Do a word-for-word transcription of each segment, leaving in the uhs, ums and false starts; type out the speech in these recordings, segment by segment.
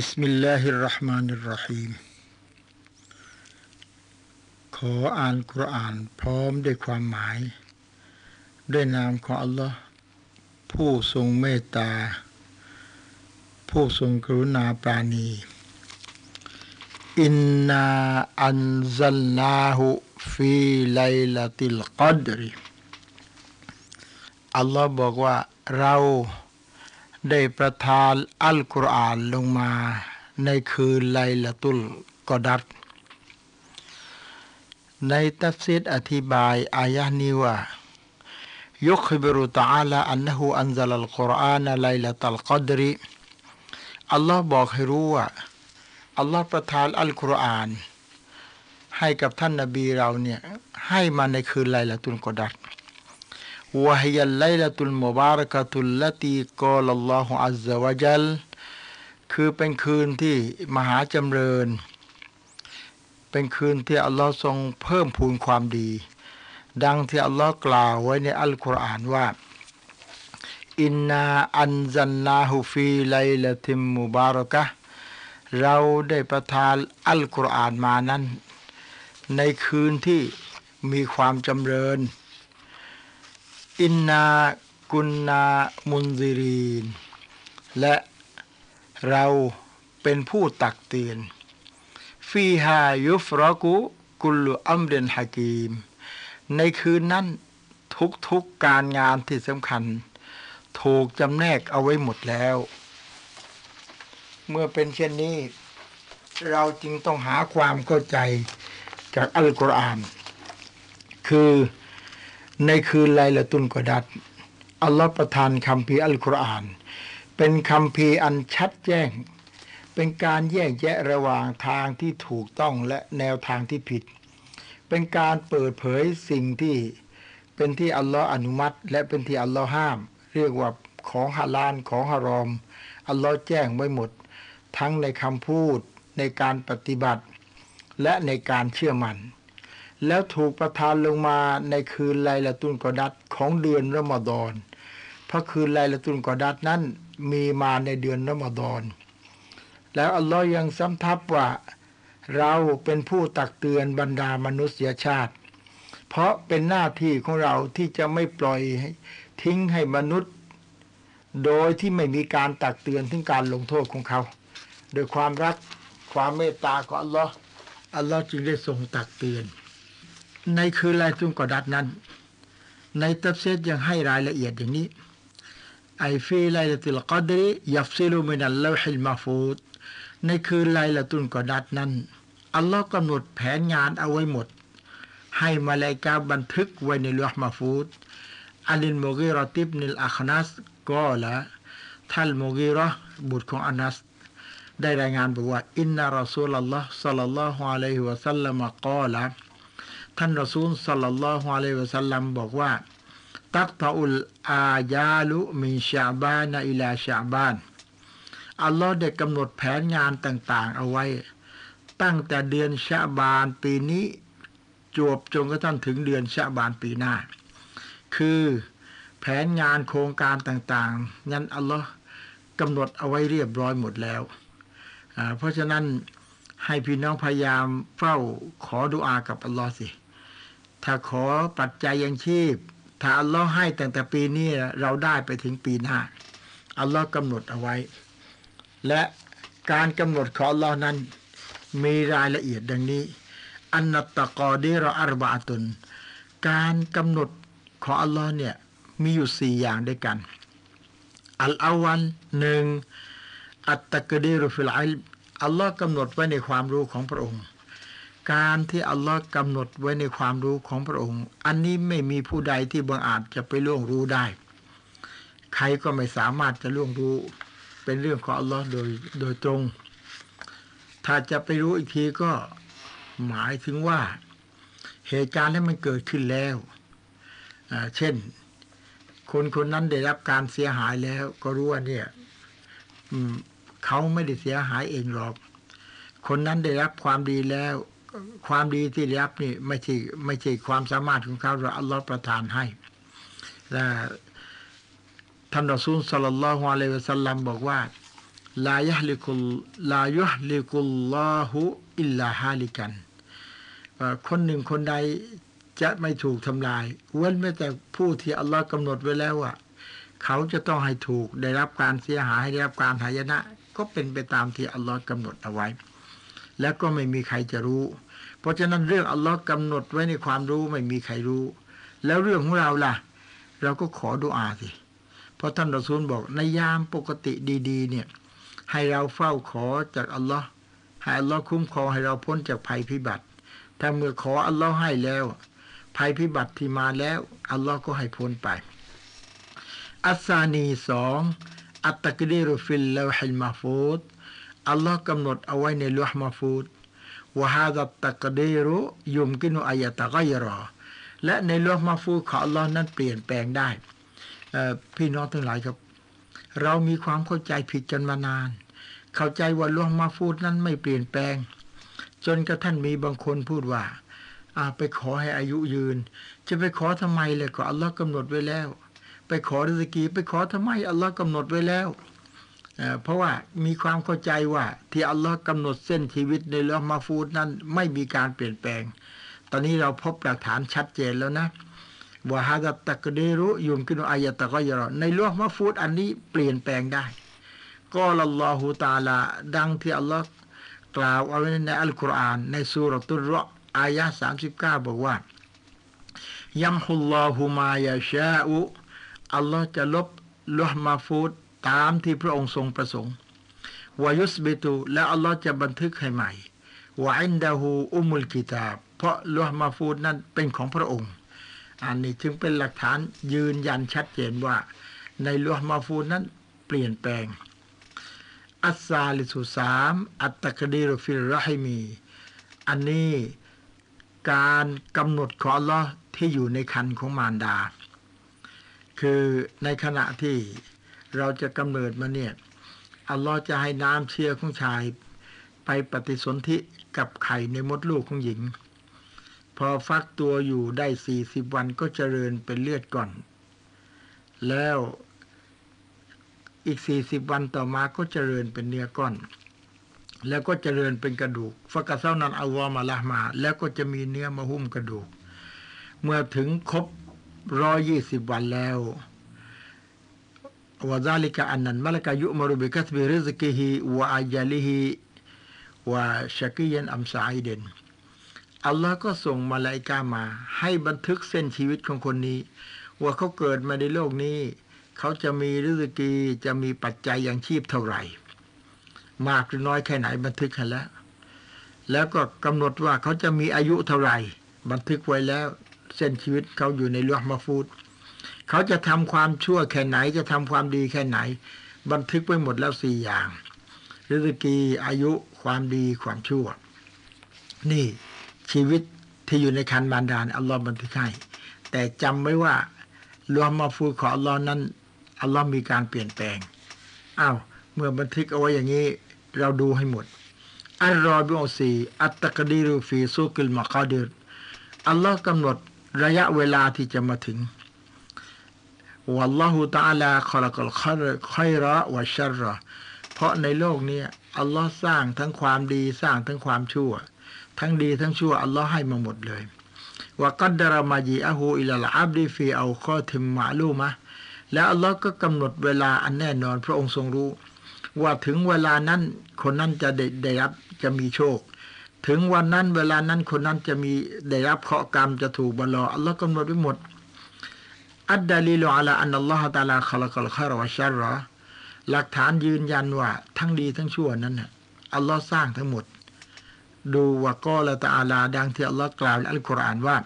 บิสมิลลาฮิรเราะห์มานิรเราะฮีมขออ่านกุรอานพร้อมด้วยความหมายด้วยนามของอัลลอฮ์ผู้ทรงเมตตาผู้ทรงกรุณาปราณีอินนาอันซัลนาฮุฟีไลลาติลกอดรอัลลอฮ์บอกว่าเราได้ประทานอัลกุรอานลงมาในคืนไลละตุลกอดัรในตัฟซีรอธิบายอายะห์นี้ว่ายุคบิรุตะอาลาอันนะฮูอันซัลอัลกุรอานไลละตัลกอดรอัลลอฮ์บอกให้รู้ว่าอัลลอฮ์ประทานอัลกุรอานให้กับท่านนบีเราเนี่ยให้มาในคืนไลละตุลกอดัรวะฮิยัลไลละตุลมุบารากะตุลลตีกอลัลลอฮุอัซซะวะญัลคือเป็นคืนที่มหาจำเริญเป็นคืนที่อัลลอฮ์ทรงเพิ่มพูนความดีดังที่อัลลอฮ์กล่าวไว้ในอัลกุรอานว่าอินนาอันซัลนาฮุฟีไลละติมมุบารากะเราได้ประทานอัลกุรอานมานั้นในคืนที่มีความจำเริญอินนากุนนามุนซิรีนและเราเป็นผู้ตักเตือนฟีฮายุฟรอกุกุลอัมรินฮะกีมในคืนนั้นทุกๆการงานที่สำคัญถูกจำแนกเอาไว้หมดแล้วเมื่อเป็นเช่นนี้เราจึงต้องหาความเข้าใจจากอัลกุรอานคือในคืนไลละตุลกอดัรอัลลอฮ์ประทานคัมภีร์อัลกุรอานเป็นคัมภีร์อันชัดแจ้งเป็นการแยกแยะระหว่างทางที่ถูกต้องและแนวทางที่ผิดเป็นการเปิดเผยสิ่งที่เป็นที่อัลลอฮ์อนุมัติและเป็นที่อัลลอฮ์ห้ามเรียกว่าของฮาลาลของฮารอมอัลลอฮ์แจ้งไว้หมดทั้งในคำพูดในการปฏิบัติและในการเชื่อมั่นแล้วถูกประทานลงมาในคืนไลละตุลกอดัรของเดือนรอมฎอนเพราะคืนไลละตุลกอดัรนั้นมีมาในเดือนรอมฎอนแล้วอัลลอฮ์ยังซ้ำทับว่าเราเป็นผู้ตักเตือนบรรดามนุษยชาติเพราะเป็นหน้าที่ของเราที่จะไม่ปล่อยทิ้งให้มนุษย์โดยที่ไม่มีการตักเตือนถึงการลงโทษของเขาโดยความรักความเมตตาของอัลลอฮ์อัลลอฮ์จึงได้ทรงตักเตือนในคืนไลละตุลกอดัรนั้นในตัฟซีรยังให้รายละเอียดอย่างนี้ไอฟีไลละตุลกอดรยัฟซิลุมินัลลอฮิลมาฟูดในคืนไลละตุลกอดัรนั้นอัลลอฮ์กำหนดแผนงานเอาไว้หมดให้มลาอิกะฮ์บันทึกไว้ในลอฮ์มาฟูดอัลมุกีเราะฮ์อิบนุลอะคนัสกอละท่านมุกีเราะฮ์บุตรของอานัสได้รายงานบอกว่าอินนะรอซูลุลลอฮ์ศ็อลลัลลอฮุอะลัยฮิวะซัลลัมกอละท่านรอซูลศ็อลลัลลอฮุอะลัยฮิวะซัลลัมบอกว่าตักตะอุลอายาลุมินชะอ์บานอิลาชะอ์บานอัลลอฮ์ได้กำหนดแผนงานต่างๆเอาไว้ตั้งแต่เดือนชะอ์บานปีนี้จวบจนกระทั่งถึงเดือนชะอ์บานปีหน้าคือแผนงานโครงการต่างๆนั้นอัลลอฮ์กำหนดเอาไว้เรียบร้อยหมดแล้วเพราะฉะนั้นให้พี่น้องพยายามเฝ้าขอดุอากับอัลลอฮ์สิถ้าขอปัจจัยยังชีพถ้าอัลลอฮ์ให้ตั้งแต่ปีนี้เราได้ไปถึงปีหน้าอัลลอฮ์กำหนดเอาไว้และการกำหนดของอัลลอฮ์นั้นมีรายละเอียดดังนี้อันนัตตะกอดีรออัรบะอะตุนการกำหนดของอัลลอฮ์เนี่ยมีอยู่สี่อย่างด้วยกันอัลอาวัลหนึ่งอัตตะกดีรุฟิลอิลมอัลลอฮ์กำหนดไว้ในความรู้ของพระองค์การที่อัลลอฮ์กำหนดไว้ในความรู้ของพระองค์อันนี้ไม่มีผู้ใดที่บังอาจจะไปล่วงรู้ได้ใครก็ไม่สามารถจะล่วงรู้เป็นเรื่องของอัลลอฮ์โดยโดยตรงถ้าจะไปรู้อีกทีก็หมายถึงว่าเหตุการณ์ที่มันเกิดขึ้นแล้วเช่นคนคนนั้นได้รับการเสียหายแล้วก็รู้ว่าเนี่ยเขาไม่ได้เสียหายเองหรอกคนนั้นได้รับความดีแล้วความดีที่ได้รับนี่ไม่ใช่ไม่ใช่ความสามารถของเขาเราอัลลอฮฺประทานให้และท่านรอซูลศ็อลลัลลอฮุอะลัยฮิวะซัลลัมบอกว่า ลายุฮลิกุลลายุฮลิกุลลอฮุอิลลาฮาลิกันคนหนึ่งคนใดจะไม่ถูกทำลายเว้นแม้แต่ผู้ที่อัลลอฮ์กำหนดไว้แล้วว่าเขาจะต้องให้ถูกได้รับการเสียหายได้รับการหายนะก็เป็นไปตามที่อัลลอฮ์กำหนดเอาไว้และก็ไม่มีใครจะรู้เพราะฉะนั้นเรื่องอัลลอฮ์กำหนดไว้ในความรู้ไม่มีใครรู้แล้วเรื่องของเราล่ะเราก็ขอดุอาสิเพราะท่านรอซูลบอกในยามปกติดีๆเนี่ยให้เราเฝ้าขอจากอัลลอฮ์ให้อัลลอฮ์คุ้มครองให้เราพ้นจากภัยพิบัติถ้าเมื่อขออัลลอฮ์ให้แล้วภัยพิบัติที่มาแล้วอัลลอฮ์ก็ให้พ้นไปอัสซานีสองอัตตักดีรุฟิลลาวฮิลมาฟูดอัลลอฮ์กำหนดเอาไว้ในลวฮ์มาฟูดวะฮาซัตตักดีรุยุมกินุอัยตะกัยรอและในลวฮ์มาฟูดของอัลลอฮ์นั้นเปลี่ยนแปลงได้พี่น้องทั้งหลายครับเรามีความเข้าใจผิดกันมานานเข้าใจว่าลวฮ์มาฟูดนั้นไม่เปลี่ยนแปลงจนกระทั่งมีบางคนพูดว่าไปขอให้อายุยืนจะไปขอทำไมเลยก็อัลลอฮ์กำหนดไว้แล้วไปขอริสกีไปขอทำไมอัลลอฮ์กำหนดไว้แล้ว เ, เพราะว่ามีความเข้าใจว่าที่อัลลอฮ์กำหนดเส้นชีวิตในลอฮ์มาฟูดนั้นไม่มีการเปลี่ยนแปลงตอนนี้เราพบหลักฐานชัดเจนแล้วนะว่าฮะดัตตะกเดรุยุมกินุอายะตะกอยรอในลอฮ์มาฟูดอันนี้เปลี่ยนแปลงได้ก็อัลลอฮฺตาลาดังที่อัลลอฮ์กล่าวเอาไว้ในอัลกุรอานในซูเราะตุรออายะห์สามสิบเก้าบอกว่ายัมฮุลลอฮุมายาชาอุอัลลอฮ์จะลบลอฮ์มาฟูดตามที่พระองค์ทรงประสงค์วายุสบิตุและอัลลอฮ์จะบันทึกให้ใหม่วะอินดะฮูอุมุลกิตาบเพราะลอฮ์มาฟูดนั้นเป็นของพระองค์อันนี้จึงเป็นหลักฐานยืนยันชัดเจนว่าในลอฮ์มาฟูดนั้นเปลี่ยนแปลงอัสซาลิสุสามอัตตักดีรุฟิรเราะฮิมีอันนี้การกำหนดของอัลลอฮ์ที่อยู่ในครรภ์ของมารดาคือในขณะที่เราจะกำเนิดมาเนี่ยอัลลอฮ์จะให้น้ำเชื้อของชายไปปฏิสนธิกับไข่ในมดลูกของหญิงพอฟักตัวอยู่ได้สี่สิบวันก็เจริญเป็นเลือดก่อนแล้วอีกสี่สิบวันต่อมาก็เจริญเป็นเนื้อก้อนแล้วก็เจริญเป็นกระดูกฟักเซานันอวามาละมาแล้วก็จะมีเนื้อมาหุ้มกระดูกเมื่อถึงครบร้อยยี่สิบวันแล้ววะซาลิกะอันนันมะละกะยุมรุบิกัสบิริซกิฮิวะอัจญะลิฮิวะชักียันอัมซาอิดินอัลลอฮ์ก็ส่งมลาอิกะฮ์มาให้บันทึกเส้นชีวิตของคนนี้ว่าเขาเกิดมาในโลกนี้เขาจะมีริซกีจะมีปัจจัยยังชีพเท่าไหร่มากหรือน้อยแค่ไหนบันทึกกันแล้วแล้วก็กำหนดว่าเขาจะมีอายุเท่าไหร่บันทึกไว้แล้วเส้นชีวิตเขาอยู่ในลอฮ์มาฟูดเขาจะทำความชั่วแค่ไหนจะทำความดีแค่ไหนบันทึกไว้หมดแล้วสี่อย่างริซกีอายุความดีความชั่วนี่ชีวิตที่อยู่ในครรภ์มารดาอัลลอฮ์บันทึกให้แต่จำไว้ว่าลอฮ์มาฟูดของอัลลอฮ์นั้นอัลลอฮ์มีการเปลี่ยนแปลงอ้าวเมื่อบันทึกเอาไว้อย่างนี้เราดูให้หมดอัลรอบิอุซีอัตตักดีรุฟีซุกิลมะกอดิรอัลลอฮ์กำหนดระยะเวลาที่จะมาถึงวัลลอฮุตะอาลาคอละกัลคอยระวะชัรระเพราะในโลกนี้อัลลอฮ์สร้างทั้งความดีสร้างทั้งความชั่วทั้งดีทั้งชั่วอัลลอฮ์ให้มาหมดเลยวะกัดดะรมาจีอะฮูอิลัลอับดิฟีเอาคอทิมมะลูมะและอัลลอฮ์ก็กำหนดเวลาอันแน่นอนพระองค์ทรงรู้ว่าถึงเวลานั้นคนนั้นจะได้ได้รับจะมีโชคถึงวันนั้นเวลานั้นคนนั้นจะมีได้รับเคราะห์กรรมจะถูกบัลลออัลลอฮ์กำหนดไว้หมดอัดดะลีลุอะลาอันนัลลอฮะตะอาลาคอละกัลคอยรวะชัรรอหลักฐานยืนยันว่าทั้งดีทั้งชั่วนั้นน่ะอัลลอฮ์สร้างทั้งหมดดูว่ากอละตะอาลาดังที่อัลลอฮ์กล่าวในอัลกุรอานว่า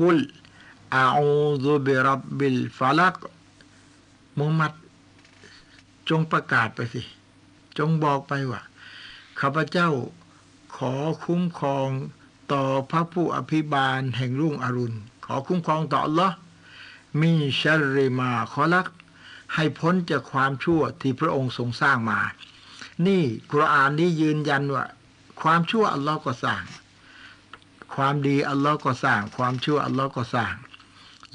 กุลอะอูซุบิร็อบบิลฟะลักมุฮัมมัดจงประกาศไปสิจงบอกไปว่าข้าพเจ้าขอคุ้มครองต่อพระผู้อภิบาลแห่งรุ่งอรุณขอคุ้มครองต่ออัลลอฮ์มินชัรริมาคอลักให้พ้นจากความชั่วที่พระองค์ทรงสร้างมานี่กุรอานนี้ยืนยันว่าความชั่วอัลลอฮ์ก็สร้างความดีอัลลอฮ์ก็สร้างความชั่วอัลลอฮ์ก็สร้าง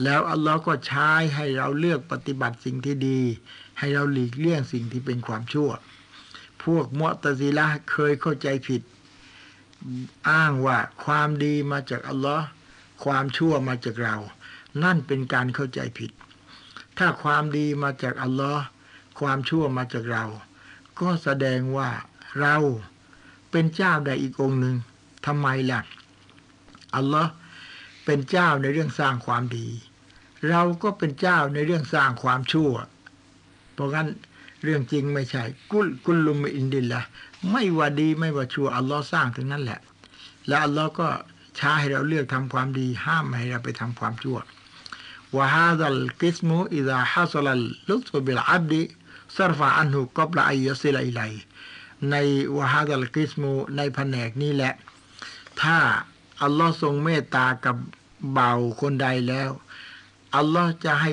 แล้วอัลลอฮ์ก็ใช้ให้เราเลือกปฏิบัติสิ่งที่ดี ให้เราหลีกเลี่ยงสิ่งที่เป็นความชั่วพวกมุอ์ตะซิละห์เคยเข้าใจผิดอ้างว่าความดีมาจากอัลลอฮ์ความชั่วมาจากเรานั่นเป็นการเข้าใจผิดถ้าความดีมาจากอัลลอฮ์ความชั่วมาจากเราก็แสดงว่าเราเป็นเจ้าใดอีกองค์หนึ่งทำไมล่ะอัลลอฮ์เป็นเจ้าในเรื่องสร้างความดีเราก็เป็นเจ้าในเรื่องสร้างความชั่วเพราะงั้นเรื่องจริงไม่ใช่กุลกุลลุมอินดิลละไม่ว่าดีไม่ว่าชั่วอัลลอฮ์สร้างทั้งนั้นแหละและอัลลอฮ์ก็ใช้ให้เราเลือกทำความดีห้ามให้เราไปทำความชั่ววะฮาซัลกิสมุอิซาฮะซัลลัลลุตฟบิลอับดิซัรฟะอันฮุกอบละอัยยัสลิอิลัยในวะฮาซัลกิสมุในแผนกนี้แหละถ้าอัลลอฮ์ทรงเมตตากับบ่าวคนใดแล้วอัลลอฮ์จะให้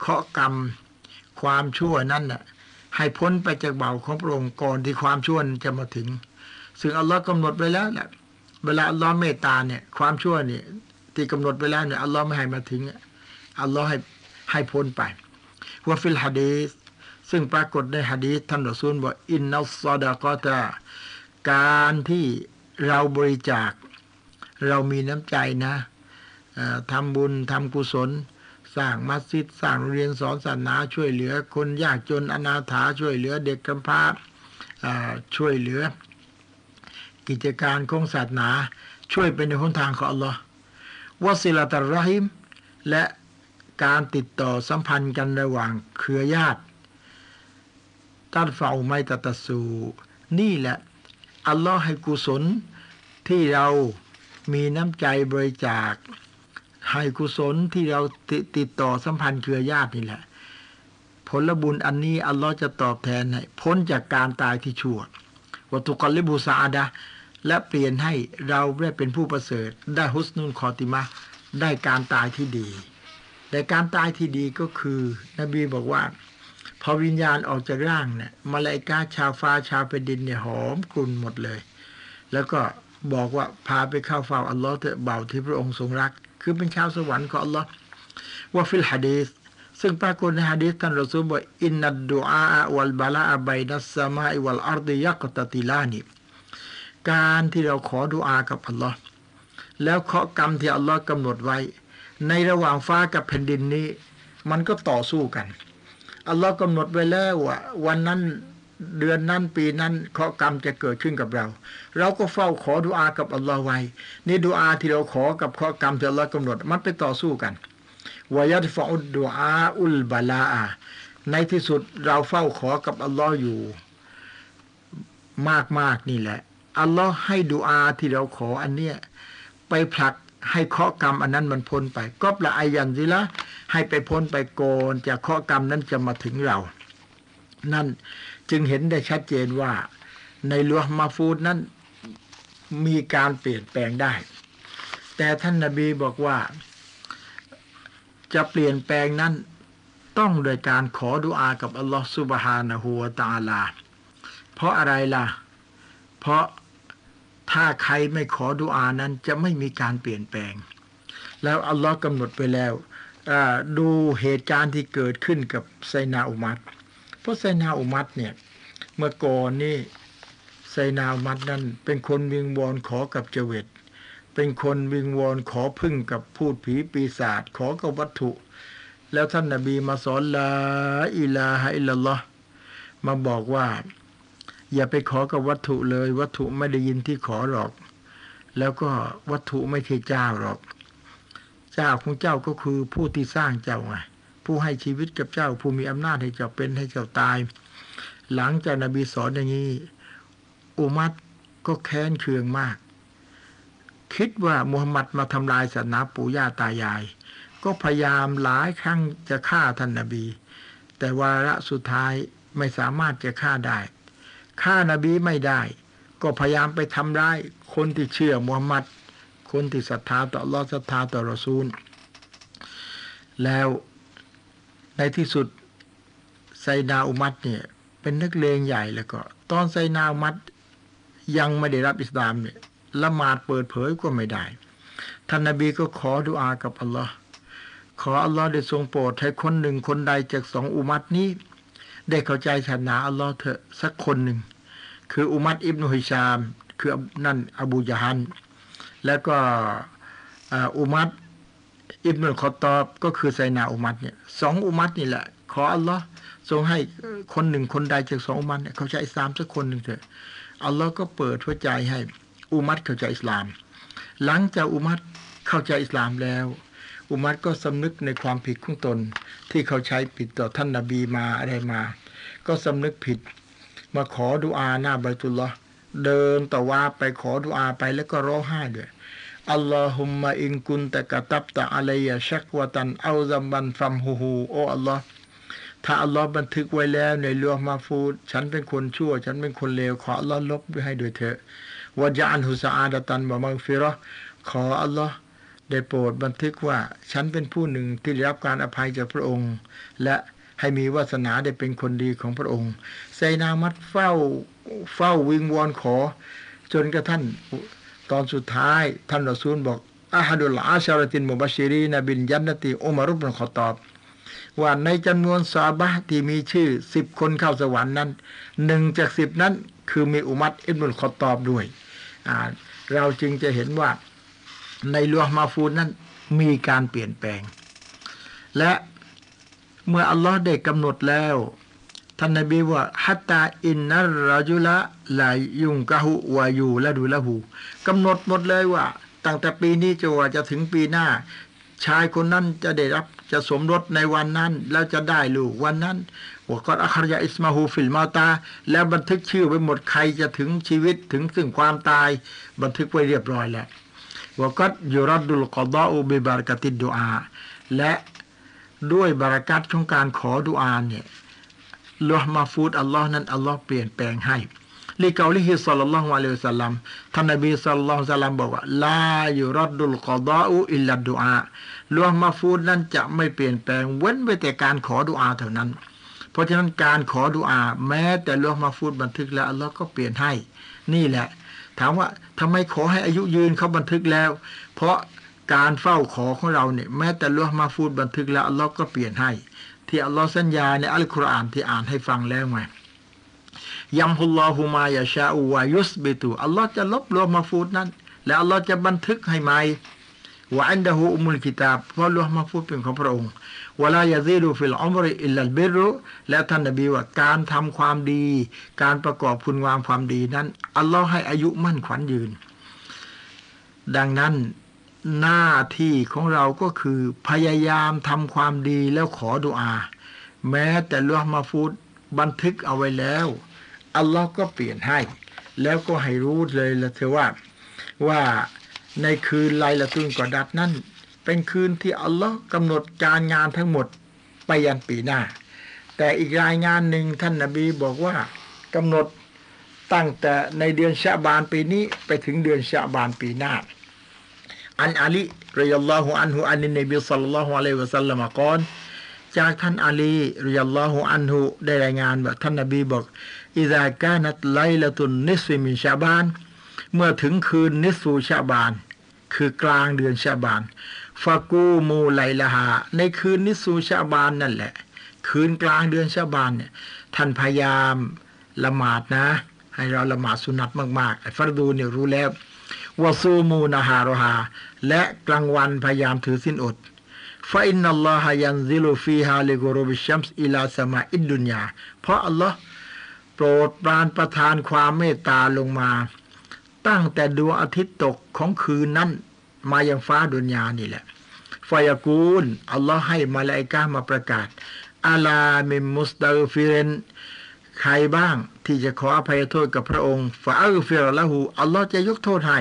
เคาะกรรมความชั่วนั้นน่ะให้พ้นไปจากบ่าวของพระองค์ก่อนที่ความชั่วจะมาถึงซึ่งอัลลอฮ์กำหนดไว้แล้วแหละเวลาอัลลอฮ์เมตตาเนี่ยความชั่วเนี่ยที่กำหนดไว้แล้วเนี่ยอัลลอฮ์ไม่ให้มาถึงอัลลอฮ์ให้ให้พ้นไปวะฟิลหะดีษซึ่งปรากฏในหะดีษท่านรอซูลบอกอินนัสซอดะกอตะการที่เราบริจาคเรามีน้ำใจนะทำบุญทำกุศลสร้างมัสยิดสร้างโรงเรียนสอนศาสนาช่วยเหลือคนยากจนอนาถาช่วยเหลือเด็กกำพร้าช่วยเหลือกิจการของศาสนาช่วยเป็นในหนทางของอัลลอฮ์วะซิละตุรเราะฮีมและการติดต่อสัมพันธ์กันระหว่างเครือญาติตัดเฝ้าไม่ตัดตัดสู่นี่แหละอัลลอฮ์ให้กุศลที่เรามีน้ำใจบริจาคให้กุศลที่เราติดติดต่อสัมพันธ์เครือญาตินี่แหละผลบุญอันนี้อัลลอฮ์จะตอบแทนให้พ้นจากการตายที่ชั่ววะตุกัลลิบุซาอะดะและเปลี่ยนให้เราได้เป็นผู้ประเสริฐได้ฮุสนุลคอติมะห์ได้การตายที่ดีแต่การตายที่ดีก็คือนบีบอกว่าพอวิญญาณออกจากร่างเนี่ยมลาอิกะห์ชาวฟ้าชาวแผ่นดินเนี่ยหอมกลุ่นหมดเลยแล้วก็บอกว่าพาไปเข้าเฝ้าอัลลอฮ์เถอะบ่าวที่พระองค์ทรงรักคือเป็นชาวสวรรค์ของอัลลอฮ์วะฟิลหะดีษซึ่งปรากฏในหะดีษท่านรอซูลบอกอินนัดดุอาอะวัลบะลาอะบัยนัสสะมาอิวัลอัรฎิยักตะติลานิการที่เราขอดุอากับอัลลอฮ์แล้วเคาะกรรมที่อัลลอฮ์กำหนดไว้ในระหว่างฟ้ากับแผ่นดินนี้มันก็ต่อสู้กันอัลลอฮ์กำหนดไว้แล้วว่าวันนั้นเดือนนั้นปีนั้นเคราะห์กรรมจะเกิดขึ้นกับเราเราก็เฝ้าขอดุอากับอัลลอฮ์ไว้นี่ดุอาที่เราขอกับเคราะห์กรรมที่อัลลอฮ์กำหนดมันไปต่อสู้กันวะยัดฟะอุดดุอาอุลบะลาอะในที่สุดเราเฝ้าขอกับอัลลอฮ์อยู่มากๆนี่แหละอัลลอฮ์ให้ดุอาที่เราขออันเนี้ยไปผลักให้เคราะห์กรรมอันนั้นมันพ้นไปกอบละอายันซิละให้ไปพ้นไปโกนจากเคราะห์กรรมนั้นจะมาถึงเรานั่นจึงเห็นได้ชัดเจนว่าในลวห์มะฟูดนั้นมีการเปลี่ยนแปลงได้แต่ท่านนบีบอกว่าจะเปลี่ยนแปลงนั้นต้องโดยการขอดุอากับอัลลอฮฺซุบฮานะฮูวะตะอาลาเพราะอะไรล่ะเพราะถ้าใครไม่ขอดุอานั้นจะไม่มีการเปลี่ยนแปลงแล้วอัลลอฮ์กำหนดไปแล้วดูเหตุการณ์ที่เกิดขึ้นกับไซนาอุมัรเพราะไซนาอุมัรเนี่ยเมื่อก่อนนี่ไซนาอุมัรนั้นเป็นคนวิงวอนขอกับเจเวตเป็นคนวิงวอนขอพึ่งกับพูดผีปีศาจขอกับวัตถุแล้วท่านนบีมาสอนลาอิลาฮะอิลลัลลอฮ์มาบอกว่าอย่าไปขอกับวัตถุเลยวัตถุไม่ได้ยินที่ขอหรอกแล้วก็วัตถุไม่ใช่เจ้าหรอกเจ้าของเจ้าก็คือผู้ที่สร้างเจ้าไงผู้ให้ชีวิตกับเจ้าผู้มีอำนาจให้เจ้าเป็นให้เจ้าตายหลังจากนบีสอนอย่างนี้อุมัรก็แค้นเคืองมากคิดว่ามุฮัมมัดมาทำลายศาสนาปู่ย่าตายายก็พยายามหลายครั้งจะฆ่าท่านนบีแต่วาระสุดท้ายไม่สามารถจะฆ่าได้ฆ่านบีไม่ได้ก็พยายามไปทำร้ายคนที่เชื่อมุฮัมมัดคนที่ศรัทธาต่ออัลลอฮ์ศรัทธาต่อรอซูลแล้วในที่สุดไซนาอุมัรเนี่ยเป็นนักเลงใหญ่แล้วก็ตอนไซนาอุมัรยังไม่ได้รับอิสลามเนี่ยละหมาดเปิดเผยก็ไม่ได้ท่านนบีก็ขอดุอากับอัลลอฮ์ขออัลลอฮ์ได้ทรงโปรดให้คนหนึ่งคนใดจากสองอุมัรนี้ ได้เข้าใจศาสนาอัลลอฮ์เถอะสักคนหนึ่งคืออุมัรอิบนุฮิชามคือนั่นอบูญะฮัลแล้วก็อุมัรอิบนุคอตตอบก็คือไซนาอุมัรเนี่ยสองอุมัรนี่แหละขออัลลอฮ์ทรงให้คนหนึ่งคนใดจากสองอุมัรเนี่ยเข้าใจอิสลามสักคนหนึ่งเถอะอัลลอฮ์ก็เปิดหัวใจให้อุมัรเข้าใจอิสลามหลังจากอุมัรเข้าใจอิสลามแล้วอุมัรก็สำนึกในความผิดของตนที่เขาใช้ผิดต่อท่านนบีมาอะไรมาก็สำนึกผิดมาขอดุอาหน้าบัยตุลลอฮ์เดินตะวาไปขอดุอาไปแล้วก็ร้องไห้ด้วยอัลลอฮุมมะอินกุนตะกะตับตะอะลัยยะชักวะตันเอาซัมบันฟัมฮูฮูโออัลลอฮ์ถ้าอัลลอฮ์บันทึกไว้แล้วในลวฮ์มะห์ฟูซฉันเป็นคนชั่วฉันเป็นคนเลวขออัลลอฮ์ลบให้ด้วยเถอะวะญะอัลฮุซะอาดะตันวะมัฆฟิเราะห์ขออัลลอฮ์ได้โปรดบันทึกว่าฉันเป็นผู้หนึ่งที่ได้รับการอภัยจากพระองค์และให้มีวาสนาได้เป็นคนดีของพระองค์ไซนามัดเฝ้าเฝ้าวิงวอนขอจนกระทั่งตอนสุดท้ายท่านรอซูลบอกอาฮัดุลอาชาริตินมุบัชชิรีนบินยันนติอุมารุบนขอตอบว่าในจำนวนซาบะที่มีชื่อสิบคนเข้าสวรรค์นั้นหนึ่งจากสิบนั้นคือมีอุมัรอิบนุลขอฏฏอบด้วยเราจึงจะเห็นว่าในลวฮ์มาฟูนั้นมีการเปลี่ยนแปลงและเมื่ออัลลอฮ์ได้กำหนดแล้วท่านนบีว่าฮัตตาอินนัรรอจุละลายุงกะฮุวายูและดูละหูกำหนดหมดเลยว่าตั้งแต่ปีนี้จนกว่าจะถึงปีหน้าชายคนนั้นจะได้รับจะสมรสในวันนั้นแล้วจะได้ลูกวันนั้นวะกอดอัครยะอิสมาฮูฟิลมาตาแล้วบันทึกชื่อไว้หมดใครจะถึงชีวิตถึงซึ่งความตายบันทึกไว้เรียบร้อยแล้ววะกอดยูรัดดุลกอฎออูบิบารากะติดดุอาและด้วยบารากาตของการขอดุอาเนี่ยลอฮ์มาฟูดอัลลอฮ์นั้นอัลลอฮ์เปลี่ยนแปลงให้ลิกาลิฮิศ็อลลัลลอฮุอะลัยฮิวะซัลลัมท่านนบีศ็อลลัลลอฮุอะลัยฮิวะซัลลัมบอกว่าลายุรัดดุลกอฎออูอิลลัดดุอาลอฮ์มาฟูดนั้นจะไม่เปลี่ยนแปลงเว้นไว้แต่การขอดุอาเท่านั้นเพราะฉะนั้นการขอดุอาแม้แต่ลอฮ์มาฟูดบันทึกแล้วอัลลอฮ์ก็เปลี่ยนให้นี่แหละถามว่าทำไมขอให้อายุยืนเขาบันทึกแล้วเพราะการเฝ้าขอของเราเนี่ยแม้แต่ลอฮ์มาฟูดบันทึกแล้วอัลลอฮ์ก็เปลี่ยนให้ที่อัลลอฮ์สัญญาในอัลกุรอานที่อ่านให้ฟังแล้วไงยัมฮุลลอฮุมายาชาอูวายุสบิตุอัลลอฮ์จะลบลอฮ์มาฟูดนั้นแล้วอัลลอฮ์จะบันทึกให้ใหม่ว่าอันดะฮูอุมุลกิตาบเพราะลอฮ์มาฟูดเป็นของพระองค์วะลายะซีดูฟิลอุมริอิลลัลบิรและท่านนบีว่าการทำความดีการประกอบคุณงามความดีนั้นอัลลอฮ์ให้อายุมั่นขวัญยืนดังนั้นหน้าที่ของเราก็คือพยายามทำความดีแล้วขอดุอาแม้แต่ลอฮ์มาฟูดบันทึกเอาไว้แล้วอัลลอฮ์ก็เปลี่ยนให้แล้วก็ให้รู้เลยละเธอว่าว่าในคืนไลละตุลกอดัดนั้นเป็นคืนที่อัลลอฮ์กำหนดการงานทั้งหมดไปยันปีหน้าแต่อีกรายงานหนึ่งท่านนบีบอกว่ากำหนดตั้งแต่ในเดือนชะบานปีนี้ไปถึงเดือนชะบานปีหน้าอันอาลีรอยัลลอฮุอันฮุอันนบีศ็อลลัลลอฮุอะลัยฮิวะซัลลัมกล่าวจากท่านอาลีรอยัลลอฮุอันฮุได้รายงานว่าท่านนบีบอกอิซากานัตไลละตุนนิสฟิมินชะบานเมื่อถึงคืนนิสฟูชะบานคือกลางเดือนชะบานฟะกูมูไลละฮาในคืนนิสฟูชะบานนั่นแหละคืนกลางเดือนชะบานเนี่ยท่านพยายามละหมาดนะให้เราละหมาดสุนัตมากๆฟัรดูเนี่ยรู้แล้ววะซูมูนะฮารุฮาและกลางวันพยายามถือศีลอดฟะอินนัลลอฮะยันซิลูฟีฮาลิกุรุบิชัมส์อิลาสมาอิดดุนยาเพราะอัลลอฮ์โปรดปรานประทานความเมตตาลงมาตั้งแต่ดวงอาทิตย์ตกของคืนนั้นมายังฟ้าดุนยานี่แหละฟายะกูลอัลลอฮ์ให้มาลาอิกะฮ์มาประกาศอาลามิมมุสตัฆฟิรินใครบ้างที่จะขออภัยโทษกับพระองค์ฟาอัลฟิรละหูอัลลอฮ์จะยกโทษให้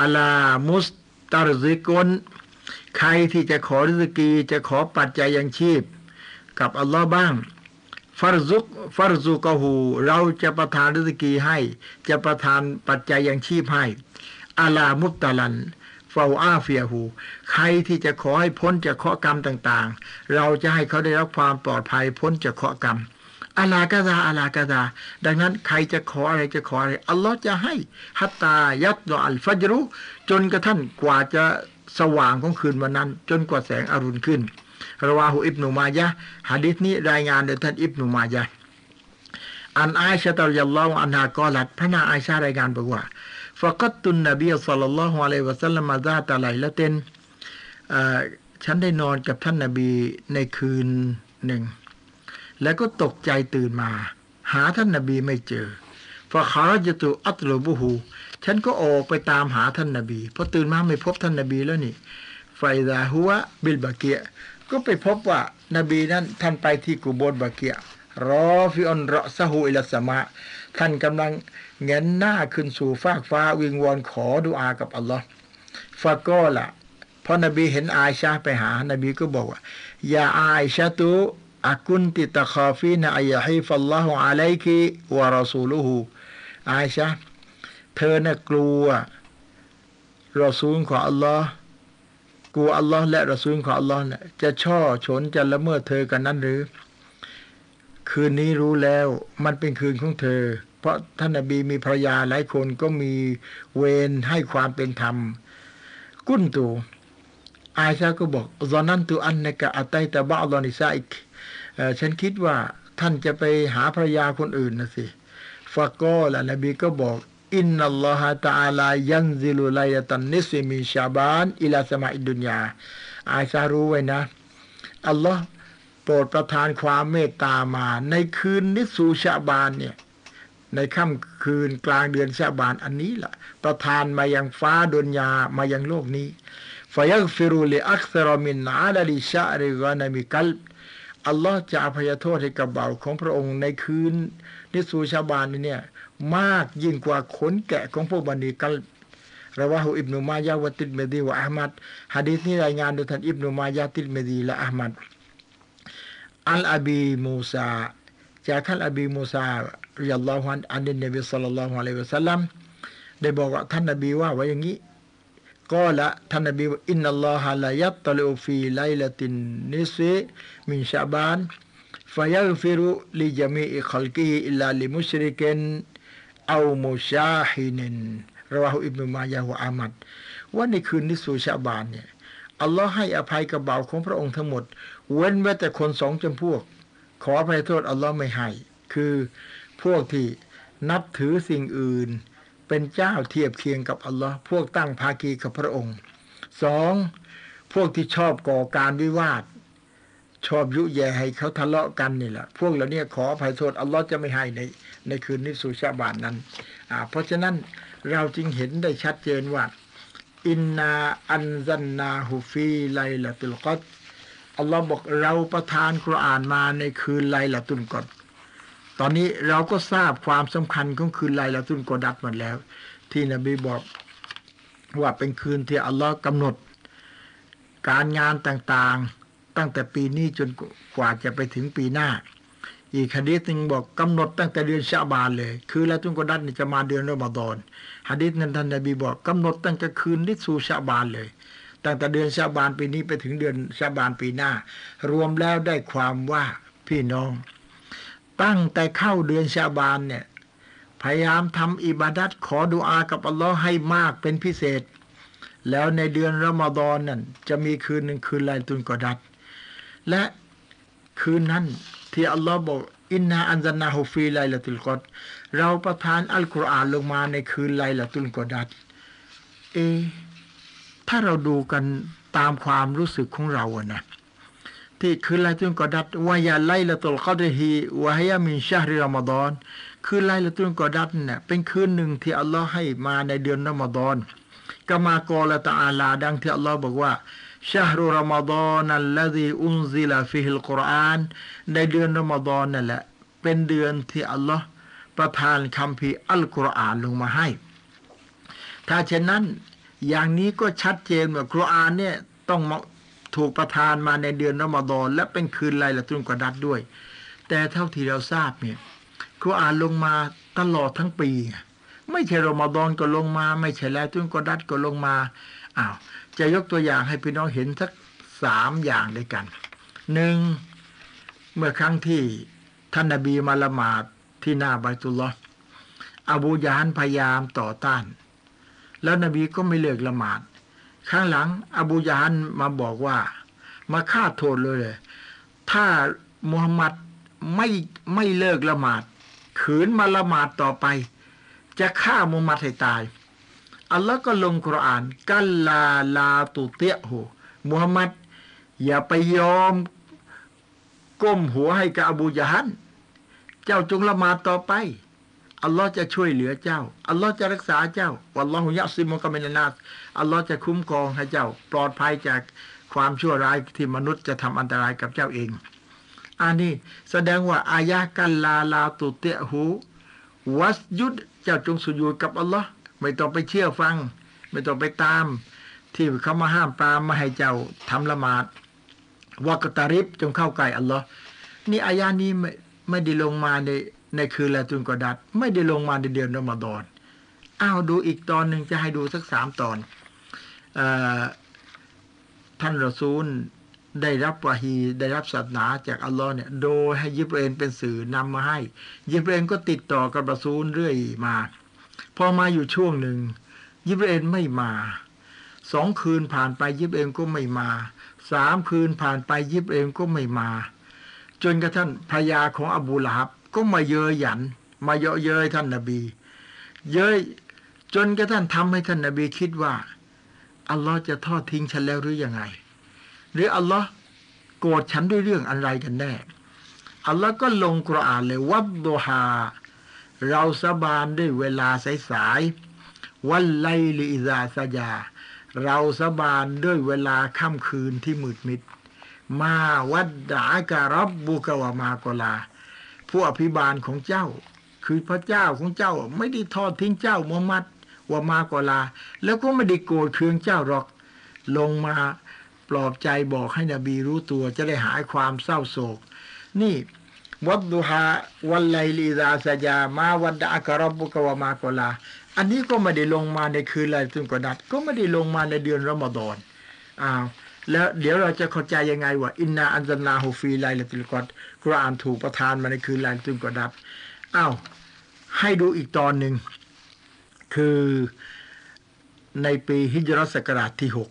อัลลามุสตารซิกนใครที่จะขอริสกีจะขอปัจจัยยังชีพกับอัลลอฮ์บ้างฟารซุกฟารซุกะหูเราจะประทานริสกีให้จะประทานปัจจัยยังชีพให้อัลลามุบตาลันฟาอาเฟียหูใครที่จะขอให้พ้นจากเคราะห์กรรมต่างๆเราจะให้เขาได้รับความปลอดภัยพ้นจากเคราะห์กรรมอัลลากะซาอัลลากะซาดังนั้นใครจะขออะไรจะขออะไรอัลลอฮ์จะให้ฮัตตายัตลออัลฟัจรุจนกระทั่งกว่าจะสว่างของคืนวันนั้นจนกว่าแสงอรุณขึ้น รวาหูอิบนุมายะห์หะดีษนี้รายงานโดยท่านอิบนุมายะห์อันอาอิชะฮ์รอฎิยัลลอฮุอันฮากอลัตพระนางอาอิชะฮ์รายงานบอกว่าฟะกัดตุนนบีศ็อลลัลลอฮุอะลัยฮิวะซัลลัมซาตะไลละตินฉันได้นอนกับท่านนบีในคืนหนึ่งแล้วก็ตกใจตื่นมาหาท่านนบีไม่เจอฟะคาระญะตุอัตลุบุฮูฉันก็ออกไปตามหาท่านนบีพอตื่นมาไม่พบท่านนบีแล้วนี่ไฟซาฮัวบิลบะเกียก็ไปพบว่านบีนั้นท่านไปที่กุโบรบะเกียรอฟิอันเราะซะฮูอิลัสสะมาท่านกำลังเงยหน้าขึ้นสู่ฟากฟ้าวิงวอนขอดุอากับอัลลอฮ์ฟะกอละพอนบีเห็นอาอิชะฮ์ไปหานบีก็บอกว่ายาอาอิชะตุอะกุนติตะคอฟีนะอัยะฮีฟัลลอฮุอะลัยกิวะรอซูลุฮูอาอิชะฮ์เธอน่ะกลัวรอซูลของอัลลอฮ์กลัวอัลลอฮ์และรอซูลของอัลลอฮ์เนี่ยจะช่อฉนจะละเมิดเธอกันนั้นหรือคืนนี้รู้แล้วมันเป็นคืนของเธอเพราะท่านนบีมีภรรยาหลายคนก็มีเวรให้ความเป็นธรรมกุนตูอาอิชะฮ์ก็บอกซอนนันตุอันนะกะอัตัยตะบะอ์ดอนิซาอิกฉันคิดว่าท่านจะไปหาภรรยาคนอื่นนะสิฟะกอละนบีก็บอกอินนัลลอฮะตะอาลายันซิลุไลละตันนิสฟิมินชะบานอิลาสะมาอิดดุนยาอาอิชะฮ์รู้ไว้นะอัลลอฮ์โปรดประทานความเมตตามาในคืนนิสฟูชะบานเนี่ยในค่ำคืนกลางเดือนชะบานอันนี้แหละประทานมายังฟ้าดุนยามายังโลกนี้ฟะยัฆฟิรุลิอักษรมินอะดะดิชะริกะนะมิกัลอัลลอฮ์จะอภัยโทษให้กับบ่าวของพระองค์ในคืนนิสฟูชะบานนี้เนี่ยมากยิ่งกว่าขนแกะของพวกบันิกัลราวะฮุอิบนุมายะฮ์วะติรมิซีวะอะห์มัดหะดีษนี้รายงานโดยท่านอิบนุมายะฮ์ติรมิซีและอะห์มัดอัลอาบีมูซาจากท่านอาบีมูซาริยัลลอฮุอันอันนบีศ็อลลัลลอฮุอะลัยฮิวะซัลลัมได้บอกว่าท่านนบีว่าไว้อย่างนี้ก็ละท่านนบีว่าอินนัลลอฮะลายัตตะลิอูฟีไลละตินนิสฟิมินชะบานฟะยัฆฟิรุลิญะมีอิคัลกิฮิอิลลาลิมุชริกินเอามุชาฮินินรอวาฮุอิบนุมายะฮ์วะอะห์มัดว่าในคืนนิสฟูชะบานเนี่ยอัลลอฮ์ให้อภัยกับบ่าวของพระองค์ทั้งหมดเว้นไว้แต่คนสองจำพวกขออภัยโทษอัลลอฮ์ไม่ให้คือพวกที่นับถือสิ่งอื่นเป็นเจ้าเทียบเคียงกับอัลลอฮ์พวกตั้งภาคีกับพระองค์สองพวกที่ชอบก่อการวิวาทชอบยุแยให้เขาทะเลาะกันนี่แหละพวกเหล่านี้ขออภัยโทษอัลลอฮ์จะไม่ให้ในในคืนนิสฟูชะบานนั้นอ่าเพราะฉะนั้นเราจึงเห็นได้ชัดเจนว่าอินนาอันซันนาฮูฟีไลละตุลกอดอัลลอฮ์บอกเราประทานกุรอานมาในคืนไลละตุลกอดตอนนี้เราก็ทราบความสำคัญของคืนไลละตุลกอดัดหมดแล้วที่นบีบอกว่าเป็นคืนที่อัลลอฮ์กำหนดการงานต่างๆตั้งแต่ปีนี้จนกว่าจะไปถึงปีหน้าอีกหะดีษหนึ่งบอกกำหนดตั้งแต่เดือนชะบานเลยคือละตุลกอดัดจะมาเดือนรอมฎอนหะดีษนั้นท่านนบีบอกกำหนดตั้งแต่คืนนิสฟูชะบานเลยตั้งแต่เดือนชะบานปีนี้ไปถึงเดือนชะบานปีหน้ารวมแล้วได้ความว่าพี่น้องตั้งแต่เข้าเดือนชะบานเนี่ยพยายามทำอิบาดัตขอดุอากับอัลลอฮ์ให้มากเป็นพิเศษแล้วในเดือนรอมฎอนนั่นจะมีคืนหนึ่งคืนไลตุลกอดัดและคืนนั้นที่อัลลอฮ์บอกอินนาอันซันนาฮูฟีไลละตุลกอดเราประทานอัลกุรอานลงมาในคืนไลละตุลกอดัดเอถ้าเราดูกันตามความรู้สึกของเราอะนะที่คืนไลละตุลกอดัดวะยาไลละตุลกอดฮีวะฮิยะมินชะฮริรอมฎอนคืนไลละตุลกอดัดเนี่ยเป็นคืนหนึ่งที่อัลลอฮ์ให้มาในเดือนรอมฎอนกามากอละตะอาลาดังที่อัลลอฮ์บอกว่าชะฮรุรอมฎอนอัลลซีอุนซิละฟีฮิลกุรอานในเดือนรอมฎอนนั่นแหละเป็นเดือนที่อัลลอฮ์ประทานคัมภีร์อัลกุรอานลงมาให้ถ้าเช่นนั้นอย่างนี้ก็ชัดเจนว่ากุรอานเนี่ยต้องถูกประทานมาในเดือนรอมฎอนและเป็นคืนไลละตุลกอดัดด้วยแต่เท่าที่เราทราบเนี่ยกุรอานลงมาตลอดทั้งปีไม่ใช่รอมฎอนก็ลงมาไม่ใช่ไลละตุลกอดัดก็ลงมาอ้าวจะยกตัวอย่างให้พี่น้องเห็นสักสามอย่างด้วยกันหนึ่งเมื่อครั้งที่ท่านนบีมาละหมาดที่หน้าบัยตุลลอฮ์อบูญะฮัลพยายามต่อต้านแล้วนบีก็ไม่เลิกละหมาดข้างหลังอบูญะฮัลมาบอกว่า มาฆ่าโทษเลยเลยถ้ามูฮัมหมัดไม่ไม่เลิกละหมาดขืนมาละหมาดต่อไปจะฆ่ามูฮัมหมัดให้ตายอัลลอฮ์ก็ลงกุรอานกัลลาลาตุเตะหูมูฮัมหมัดอย่าไปยอมก้มหัวให้กับอบูญะฮัลเจ้าจงละหมาดต่อไปอัลลอฮ์จะช่วยเหลือเจ้าอัลลอฮ์จะรักษาเจ้าวัลลอฮุยะซิมุกะมินันนาสอัลลอฮ์จะคุ้มครองให้เจ้าปลอดภัยจากความชั่วร้ายที่มนุษย์จะทำอันตรายกับเจ้าเองอันนี้แสดงว่าอายะกัลลาลาตุเตะหูวัสยุดเจ้าจงสุญูดกับอัลลอฮ์ไม่ต้องไปเชื่อฟังไม่ต้องไปตามที่เขามาห้ามปรามมาให้เจ้าทำละหมาดวากตาริบจงเข้าใกล้อัลลอฮ์นี่อายะนี้ไม่ไม่ได้ลงมาในในคืนละตุนกอดัดไม่ได้ลงมาในเดือนรอมฎอนอ้าวดูอีกตอนหนึ่งจะให้ดูสักสามตอนอท่านรอซูลได้รับวะฮีได้รับศาสนาจากอัลลอฮ์เนี่ยโดยให้ยิบเรนเป็นสื่อนำมาให้ยิบเรนก็ติดต่อกับรอซูลเรื่อยมาพอมาอยู่ช่วงหนึ่งยิบเรนไม่มาสองคืนผ่านไปยิบเรนก็ไม่มาสามคืนผ่านไปยิบเรนก็ไม่มาจนกระทั่งภรรยาของอบูละฮับก็มาเย้ยหยันมาเยาะเย้ยท่านนบีเย้ยจนกระทั่งทำให้ท่านนบีคิดว่าอัลลอฮ์จะทอดทิ้งฉันแล้วหรือยังไงหรืออัลลอฮ์โกรธฉันด้วยเรื่องอะไรกันแน่อัลลอฮ์ก็ลงกุรอานเลยวัดโดฮาเราสาบานด้วยเวลาสายๆวันไลลีอิซาซายาเราสาบานด้วยเวลาค่ำคืนที่มืดมิดมาวัดดากะรับบุกะวะมากลาผู้อภิบาลของเจ้าคือพระเจ้าของเจ้าไม่ได้ทอดทิ้งเจ้ามูฮัมหมัดวะมากอลาแล้วก็ไม่ได้โกรธเคืองเจ้าหรอกลงมาปลอบใจบอกให้นบีรู้ตัวจะได้หายความเศร้าโศกนี่วัดดุฮาวัลไลลีอิซาซะญามาวัดดะอะกะร็อบบุกะวะมากอลาอันนี้ก็ไม่ได้ลงมาในคืนไลลัตุลกอดัรก็ไม่ได้ลงมาในเดือนรอมฎอนอ้าวแล้วเดี๋ยวเราจะเข้าใจยังไงว่าอินนาอันซัลนาฮูฟีไลลัตุลกอดกุรอานถูกประทานมาในคืนไลลัตุลกอดัรอ้าวให้ดูอีกตอนหนึ่งคือในปีฮิจรัตศักราชที่หก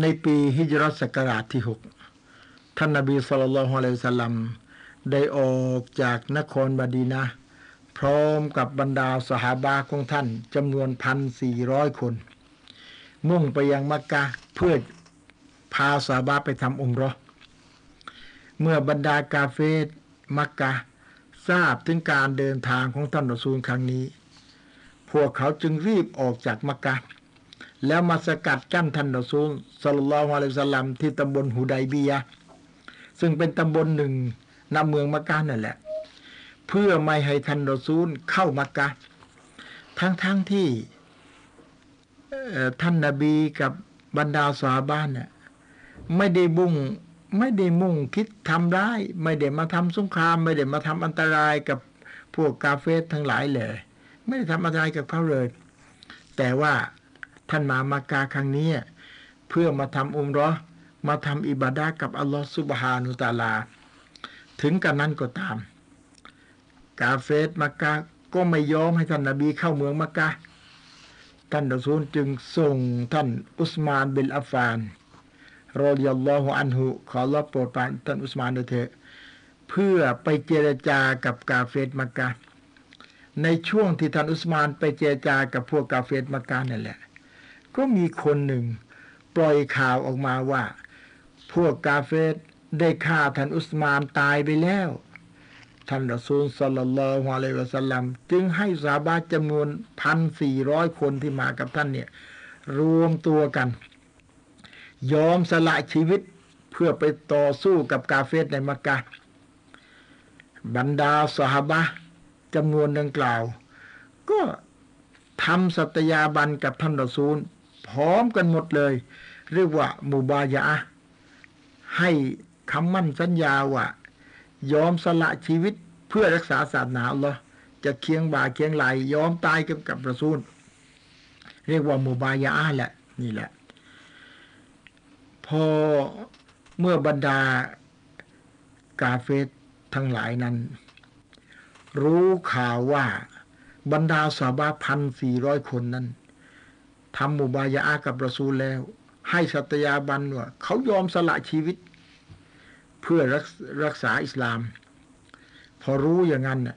ในปีฮิจรัตศักราชที่หกท่านนบีศ็อลลัลลอฮุอะลัยฮิวะซัลลัมได้ออกจากนครมะดีนะห์พร้อมกับบรรดาซอฮาบะห์ของท่านจำนวน หนึ่งพันสี่ร้อย คนมุ่งไปยังมักกะห์เพื่อพาซอฮาบะห์ไปทำอุมเราะห์เมื่อบรรดากาเฟรมักกะห์ทราบถึงการเดินทางของท่านรอซูลครั้งนี้พวกเขาจึงรีบออกจากมักกะห์แล้วมาสกัดกั้นท่านรอซูลศ็อลลัลลอฮุอะลัยฮิวะซัลลัมที่ตำบลหุไดบียะห์ซึ่งเป็นตำบลหนึ่งในเมืองมักกะห์นั่นแหละเพื่อไม่ให้ท่านรอซูลเข้ามักกะห์ทั้งๆ ท, ที่ท่านนบีกับบรรดาซอฮาบะห์เนี่ยไม่ได้บุ่งไม่ได้มุ่งคิดทำร้ายไม่ได้มาทำสงครามไม่ได้มาทำอันตรายกับพวกกาเฟรทั้งหลายเลยไม่ได้ทำอันตรายกับเขาเลยแต่ว่าท่านมามักกะห์ครั้งนี้เพื่อมาทำอุมเราะห์มาทำอิบาดะห์กับอัลลอฮฺซุบฮานะฮูวะตะอาลาถึงกันนั้นก็ตามกาเฟรมักกะห์ก็ไม่ยอมให้ท่านนบีเข้าเมืองมักกะห์ท่านรอซูลจึงส่งท่านอุสมานบินอัฟฟานรอฎิยัลลอฮุอันฮุขออัลเลาะห์โปรดปรานท่านอุสมานด้วยเถอะเพื่อไปเจรจากับกาเฟรมักกะห์ในช่วงที่ท่านอุสมานไปเจรจากับพวกกาเฟรมักกะห์นั่นแหละก็มีคนหนึ่งปล่อยข่าวออกมาว่าพวกกาเฟรได้ฆ่าท่านอุสมานตายไปแล้วท่านรอซูลศ็อลลัลลอฮุอะลัยฮิวะซัลลัมจึงให้ซอฮาบะห์จำนวน หนึ่งพันสี่ร้อย คนที่มากับท่านเนี่ยรวมตัวกันยอมสละชีวิตเพื่อไปต่อสู้กับกาเฟรในมักกะห์บรรดาซอฮาบะห์จำนวนดังกล่าวก็ทำสัตยาบันกับท่านรอซูลพร้อมกันหมดเลยเรียกว่ามุบายะอะห์ให้คำมั่นสัญญาว่ายอมสละชีวิตเพื่อรักษาศาสนาอัลลอฮ์จะเคียงบ่าเคียงไหลยอมตายกับกับรอซูลเรียกว่ามุบายะอะห์แหละนี่แหละพอเมื่อบรรดากาเฟรทั้งหลายนั้นรู้ข่าวว่าบรรดาซอฮาบะห์พันสี่ร้อยคนนั้นทำมุบายะอะห์กับรอซูลแล้วให้สัตยาบันว่าเขายอมสละชีวิต เพื่อรักษาอิสลามพอรู้อย่างนั้นน่ะ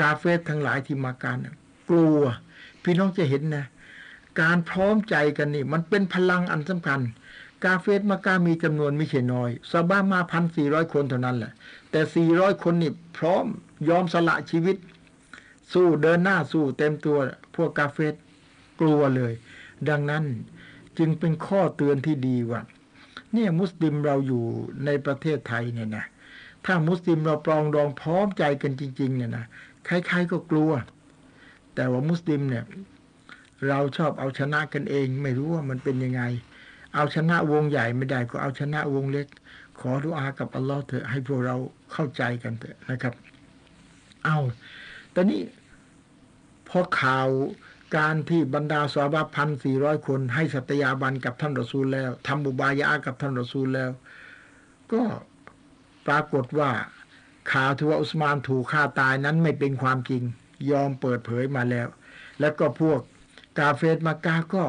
กาเฟรทั้งหลายที่มาการกลัวพี่น้องจะเห็นนะการพร้อมใจกันนี่มันเป็นพลังอันสำคัญกาเฟรมาการมีจำนวนไม่ใช่น้อยซาบะมาพันสี่ร้อยคนเท่านั้นแหละแต่สี่ร้อยคนนี่พร้อมยอมสละชีวิตสู้เดินหน้าสู้เต็มตัวพวกกาเฟรกลัวเลยดังนั้นจึงเป็นข้อเตือนที่ดีว่าเนี่ยมุสลิมเราอยู่ในประเทศไทยเนี่ยนะถ้ามุสลิมเราปรองดองพร้อมใจกันจริงๆเนี่ยนะใครๆก็กลัวแต่ว่ามุสลิมเนี่ยเราชอบเอาชนะกันเองไม่รู้ว่ามันเป็นยังไงเอาชนะวงใหญ่ไม่ได้ก็เอาชนะวงเล็กขอดุอากับอัลลอฮ์เถอะให้พวกเราเข้าใจกันเถอะนะครับเอาแต่นี่พอข่าวการที่บรรดาซอฮาบะห์พันสี่ร้อยคนให้สัตยาบันกับท่านรอซูลแล้วทำมุบายะอะห์กับท่านรอซูลแล้วก็ปรากฏว่าข่าวที่ว่าอุสมานถูกฆ่าตายนั้นไม่เป็นความจริงยอมเปิดเผยมาแล้วแล้วก็พวกกาเฟรมักกะห์ก็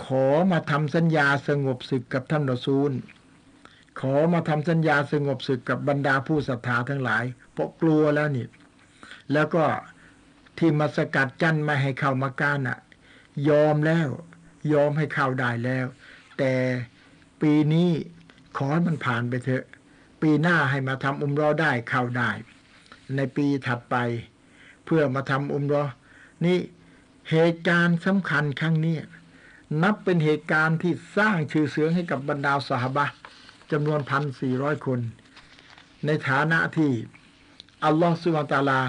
ขอมาทำสัญญาสงบศึกกับท่านรอซูลขอมาทำสัญญาสงบศึกกับบรรดาผู้ศรัทธาทั้งหลายเพราะกลัวแล้วนี่แล้วก็ที่มาสกัดจั้นไม่ให้เข้ามักกะห์น่ะยอมแล้วยอมให้เข้าได้แล้วแต่ปีนี้ขอให้มันผ่านไปเถอะปีหน้าให้มาทำอุมเราะห์ได้เข้าได้ในปีถัดไปเพื่อมาทำอุมเราะห์นี่เหตุการณ์สำคัญครั้งนี้นับเป็นเหตุการณ์ที่สร้างชื่อเสียงให้กับบรรดาซอฮาบะห์จำนวนพันสี่ร้อยคนในฐานะที่อัลลอฮฺซุบฮานะฮูวะตะอาลา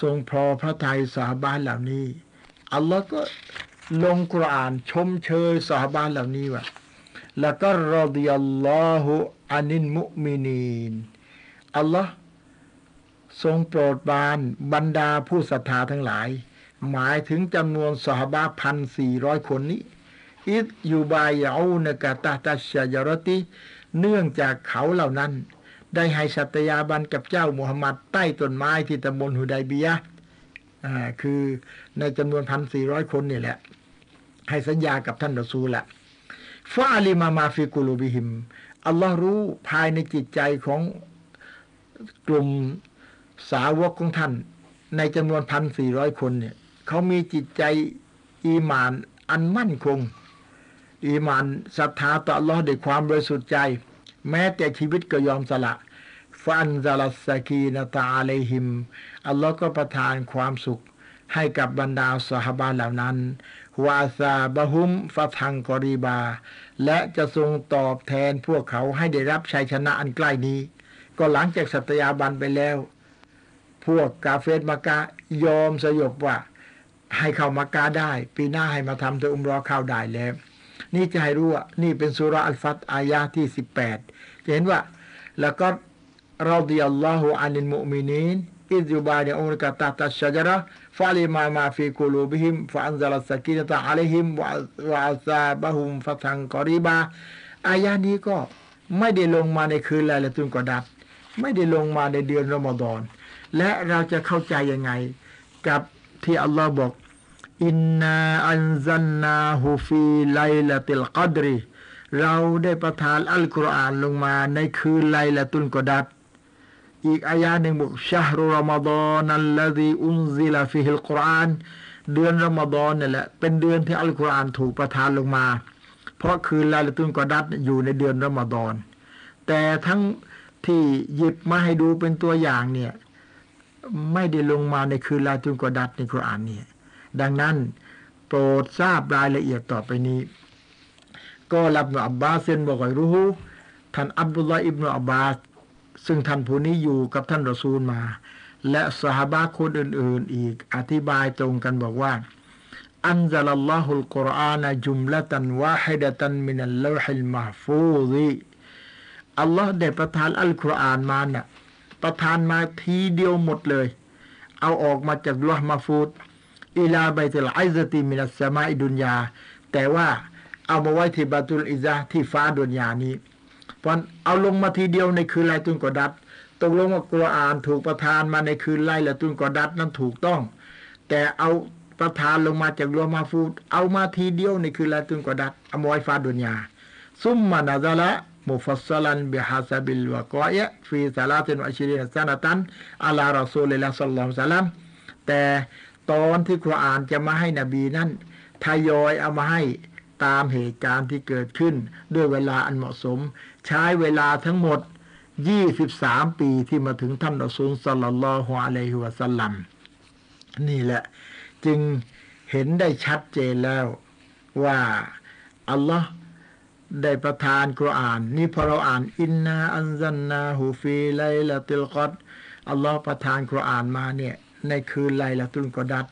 ทรงพอพระทัยซอฮาบะห์เหล่านี้อัลลอฮฺก็ลงกุรอานชมเชยซอฮาบะห์เหล่านี้ว่าละกัรรอฎิยัลลอฮุอานิลมุมินีนอัลลอฮฺทรงโปรดบานบรรดาผู้ศรัทธาทั้งหลายหมายถึงจำนวนซอฮาบะห์พันสี่ร้อยคนนี้อิดยูบายะอูนะกะตะฮ์ตัชชะญะเราะติเนื่องจากเขาเหล่านั้นได้ให้สัตยาบันกับเจ้ามุฮัมมัดใต้ต้นไม้ที่ตำบลหุดัยบียะห์อ่าคือในจำนวนพันสี่ร้อยคนนี่แหละให้สัญญากับท่านรอซูลละฟะอาลิมามาฟิกุลูบิฮิมอัลลอฮ์รู้ภายในจิตใจของกลุ่มสาวกของท่านในจำนวนพันสี่ร้อยคนเนี่ยเขามีจิตใจอีหม่านอันมั่นคงอีหม่านศรัทธาต่ออัลเลาะห์ด้วยความบริสุทธิ์ใจแม้แต่ชีวิตก็ยอมสละฟันซาลัสซากีนะตะอาลัยฮิมอัลเลาะห์ก็ประทานความสุขให้กับบรรดาซอฮาบะห์เหล่านั้นวาซาบะฮุมฟะทังกอรีบาและจะทรงตอบแทนพวกเขาให้ได้รับชัยชนะอันใกล้นี้ก็หลังจากสัตยาบันไปแล้วพวกกาเฟรมักกะห์ยอมสยบว่าให้เข้ามักกะห์ได้ปีหน้าให้มาทำตัวอุมเราะห์เข้าได้แล้วนี่จะให้รู้ว่านี่เป็นซูเราะห์อัลฟัตฮ์อายะห์ที่สิบแปดจะเห็นว่าแล้วก็รอฎิยัลลอฮุอานิลมุอ์มินีนอิซยูบายิอูนะกะตะฮ์ตัชชะญะเราะติฟะอาลิมามาฟีกุลูบิฮิมฟะอันซะลัสซะกีนะตะฮ์อะลัยฮิมวะอัซาบะฮุมฟะทันกอรีบาอายะห์นี้ก็ไม่ได้ลงมาในคืนไลลาตุลกอดรไม่ได้ลงมาในเดือนรอมฎอนและเราจะเข้าใจยังไงกับที่อัลลอฮ์บอกอินนาอันซันนาฮูฟีไลลาติลกอดรีเราได้ประทานอัลกุรอานลงมาในคืนไลลาตุลกอดรอีกอายะหนึ่งบอกชะฮรุรอมฎอนอัลลซีอุนซิลาฟิฮิลกุรอานเดือนรอมฎอนนี่แหละเป็นเดือนที่อัลกุรอานถูกประทานลงมาเพราะคืนไลลาตุลกอดรอยู่ในเดือนรอมฎอนแต่ทั้งที่หยิบมาให้ดูเป็นตัวอย่างเนี่ยไม่ได้ลงมาในคืนลาตุลกอดัดในกุรอานนี่ดังนั้นโปรดทราบรายละเอียดต่อไปนี้ก็รับอิบนุอับบาสบอกให้รู้ท่านอับดุลลอฮ์อิบนุอับบาสซึ่งท่านผู้นี้อยู่กับท่านรอซูลมาและซอฮาบะห์คนอื่นๆอีกอธิบายตรงกันบอกว่าอันซะลัลลอฮุลกุรอานะจุมละตันวาฮิดะตันมินัลลอฮิลมะห์ฟูซิอัลลอฮ์ได้ประทานอัลกุรอานมาน่ะประทานมาทีเดียวหมดเลยเอาออกมาจากลอฮ์มะห์ฟูซอิลาบัยติลอัซซะติมินัสสะมาอิดุนยาแต่ว่าเอามาไว้ที่บาตุลอิซซะห์ที่ฟ้าดุนยานี้เพราะเอาลงมาทีเดียวในคืนไลลาตุลกอดัรตกลงว่ากุรอานถูกประทานมาในคืนไลลาตุลกอดัรนั้นถูกต้องแต่เอาประทานลงมาจากลอฮ์มะห์ฟูซเอามาทีเดียวในคืนไลลาตุลกอดัรเอามาไว้ฟ้าดุนยาซุมมะนะซะละ مفصلا بحسب الوقائع في ثلاث وعشرين سنة على رسول الله صلى الله عليه وسلم แต่ตอนที่กุรอานจะมาให้นบีนั้นทยอยเอามาให้ตามเหตุการณ์ที่เกิดขึ้นด้วยเวลาอันเหมาะสมใช้เวลาทั้งหมดยี่สิบสามปีที่มาถึงท่านรอซูลศ็อลลัลลอฮุอะลัยฮิวะซัลลัมนี่แหละจึงเห็นได้ชัดเจนแล้วว่าอัลลอฮ์ได้ประทานกุรอานนี่พอเราอ่านอินนาอันซัลนาฮูฟีไลลาติลกอดร์อัลลอฮ์ประทานกุรอานมาเนี่ยในคืนไลลาตุลกอดัร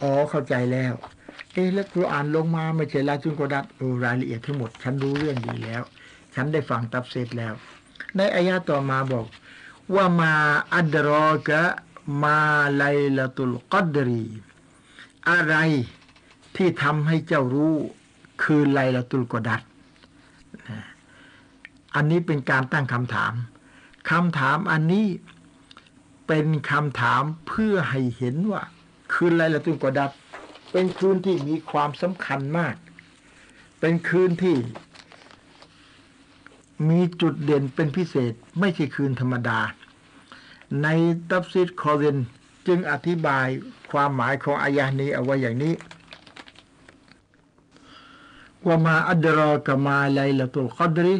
อ๋อเข้าใจแล้วเอ๊ะแล้วกุรอานลงมาไม่ใช่ไลลาตุลกอดัรโอ้รายละเอียดทั้งหมดฉันรู้เรื่องดีแล้วฉันได้ฟังตัฟซีรแล้วในอายะต่อมาบอกว่ามาอัดรอกะมาไลลาตุลกอดรีอะไรที่ทำให้เจ้ารู้คือไลลาตุลกอดัรอันนี้เป็นการตั้งคำถามคำถามอันนี้เป็นคำถามเพื่อให้เห็นว่าคืนไลลาตุลกอดัรเป็นคืนที่มีความสำคัญมากเป็นคืนที่มีจุดเด่นเป็นพิเศษไม่ใช่คืนธรรมดาในตัฟซีรคอเรนจึงอธิบายความหมายของอายะห์นี้เอาไว้อย่างนี้ว่ามาอัดรอกะมาไลลาตุลกอดริ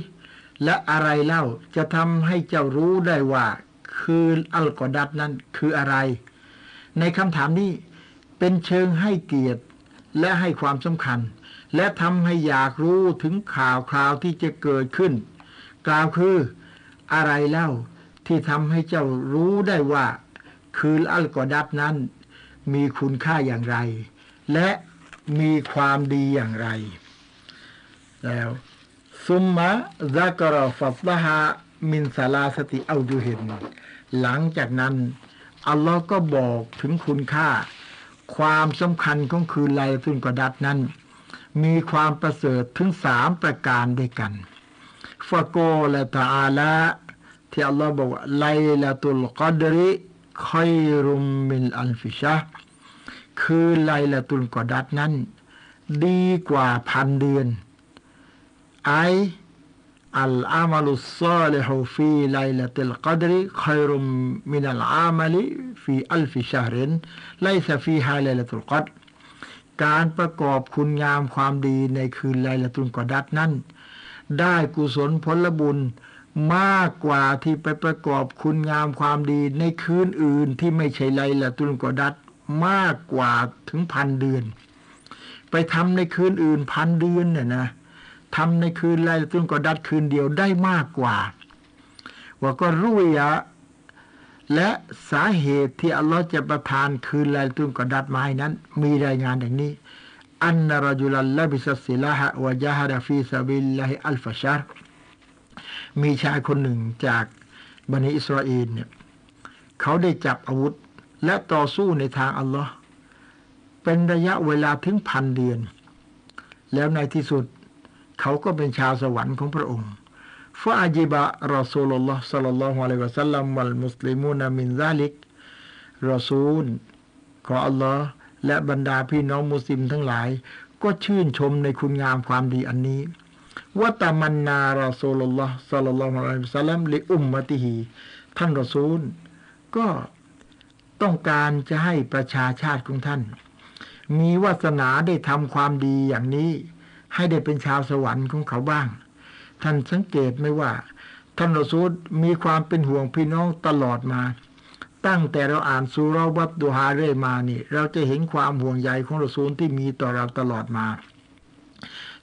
และอะไรเล่าจะทำให้เจ้ารู้ได้ว่าคืนอัลกอดัรนั้นคืออะไรในคำถามนี้เป็นเชิงให้เกียรติและให้ความสำคัญและทำให้อยากรู้ถึงข่าวคราวที่จะเกิดขึ้นกล่าวคืออะไรเล่าที่ทำให้เจ้ารู้ได้ว่าคืนอัลกอดัรนั้นมีคุณค่าอย่างไรและมีความดีอย่างไรแล้วซุมมะซากะรอฟัดละฮามินซาลาสติเอาดูเห็นหลังจากนั้นอัลลอฮ์ก็บอกถึงคุณค่าความสำคัญของคืนไลลาตุลกอดัรนั้นมีความประเสริฐถึงสามประการด้วยกันฟะโกละตะอาลาที่อัลลอฮ์บอกว่าไลลาตุลกอดริคอยรุมมินอัลฟิชะคือไลลาตุลกอดัรนั้นดีกว่าพันเดือนไออัลอามัลุสซอลิฮุฟีไลลาติลกอดริคอยรุมมินัลอามัลิฟีอัลฟิชะฮรินไลซะฟีฮาไลลาตุลกอดรการประกอบคุณงามความดีในคืนไลลาตุลกอดัรนั้นได้กุศลผลบุญมากกว่าที่ไปประกอบคุณงามความดีในคืนอื่นที่ไม่ใช่ไลลาตุลกอดัรมากกว่าถึงพันเดือนไปทำในคืนอื่นพันเดือนเนี่ยนะทำในคืนไลลาตุลกอดัรคืนเดียวได้มากกว่าว่าก็รู้ยะและสาเหตุที่อัลลอฮ์จะประทานคืนไลลาตุลกอดัรมาให้นั้นมีรายงานอย่างนี้อันนะรอจุลัลละบิสซิลาฮะวะญะฮะดะฟีซะบิลลาฮิอัลฟะชะรมีชายคนหนึ่งจากบันิอิสราเอลเนี่ยเขาได้จับอาวุธและต่อสู้ในทางอัลลอฮ์เป็นระยะเวลาถึงพันเดือนแล้วในที่สุดเขาก็เป็นชาวสวรรค์ของพระองค์ฟะอาจิบะรอซูลุลลอฮ์ศ็อลลัลลอฮุอะลัยฮิวะซัลลัมวัลมุสลิมูนะมินซาลิกรอซูลของอัลลอฮ์และบรรดาพี่น้องมุสลิมทั้งหลายก็ชื่นชมในคุณงามความดีอันนี้วะตะมันนารอซูลุลลอฮ์ศ็อลลัลลอฮุอะลัยฮิวะซัลลัมลิอุมมะติฮีท่านรอซูลก็ต้องการจะให้ประชาชาติของท่านมีวาสนาได้ทำความดีอย่างนี้ให้ได้เป็นชาวสวรรค์ของเขาบ้างท่านสังเกตไหมว่าท่านรอซูลมีความเป็นห่วงพี่น้องตลอดมาตั้งแต่เราอ่านซูเราะห์วัดดูฮาเรื่อยมานี่เราจะเห็นความห่วงใยของรอซูลที่มีต่อเราตลอดมา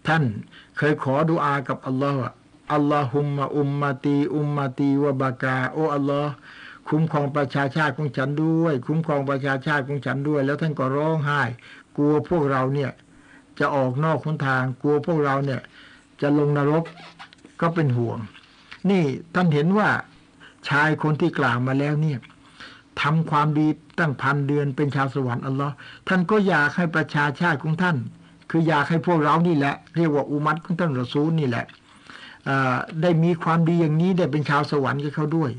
ท่านเคยขอดุอากับอัลลอฮ์อัลลอฮุมมะอุมมะตีอุมมะตีวะบะกาโออัลลอฮ์คุ้มครองประชาชาติของฉันด้วยคุ้มครองประชาชาติของฉันด้วยแล้วท่านก็ร้องไห้กลัวพวกเราเนี่ยจะออกนอกหนทางกลัวพวกเราเนี่ยจะลงนรกก็เป็นห่วงนี่ท่านเห็นว่าชายคนที่กล่าวมาแล้วเนี่ยทำความดีตั้งพันเดือนเป็นชาวสวรรค์อัลลอฮ์ท่านก็อยากให้ประชาชาติของท่านคืออยากให้พวกเรานี่แหละเรียกว่าอุมัตของท่านรอซูลนี่แหละได้มีความดีอย่างนี้ได้เป็นชาวสวรรค์กับเขาด้วย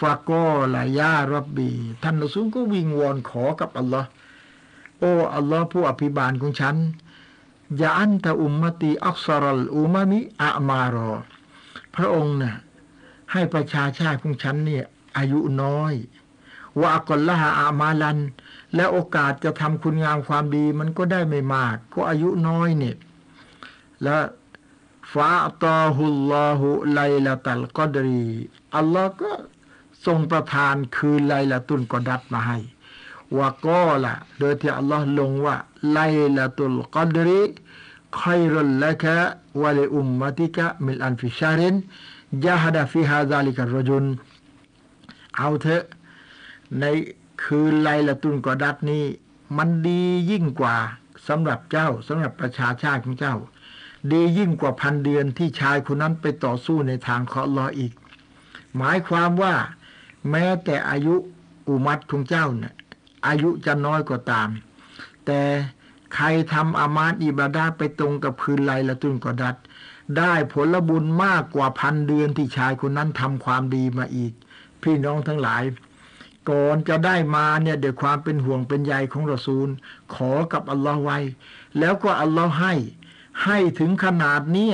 ฟะกอลายาร็อบบีท่านรอซูลก็วิงวอนขอกับอัลลอฮ์โอ้อัลลอฮ์ผู้อภิบาลของฉันอย่าอันตะอุมมะตีอักษรัลอุมะมิอะมารอ พระองค์นะให้ประชาชาติพวกฉันเนี่ยอายุน้อยวะกอลละฮะอามาลันและโอกาสจะทำคุณงามความดีมันก็ได้ไม่มากเพราะอายุน้อยเนี่ยและฟาตอฮุลลอฮุไลละตัลกอดรีอัลลอฮ์ก็ทรงประทานคืนไลละตุลกอดัรมาให้วะกอละโดยที่อัลลอฮ์ลงว่าไลละตุลกอดรีไครุลละกะวะลิอุมมะติกะมินอัลฟิชารินญะฮะดะฟิฮาซาลิกัรรอจุลเอาเถอะในคืนไลละตุลกอดัรนี้มันดียิ่งกว่าสำหรับเจ้าสำหรับประชาชาติของเจ้าดียิ่งกว่าพันเดือนที่ชายคนนั้นไปต่อสู้ในทางเคาะลออีกหมายความว่าแม้แต่อายุอุมัตของเจ้าเนี่ยอายุจะน้อยกว่าตามแต่ใครทำอามาตอิบาดะห์ไปตรงกับคืนไลละตุลกอดัรได้ผลบุญมากกว่าพันเดือนที่ชายคนนั้นทำความดีมาอีกพี่น้องทั้งหลายก่อนจะได้มาเนี่ยด้วยความเป็นห่วงเป็นใยของรอซูลขอกับอัลลอฮ์ไว้แล้วก็อัลลอฮ์ให้ให้ถึงขนาดนี้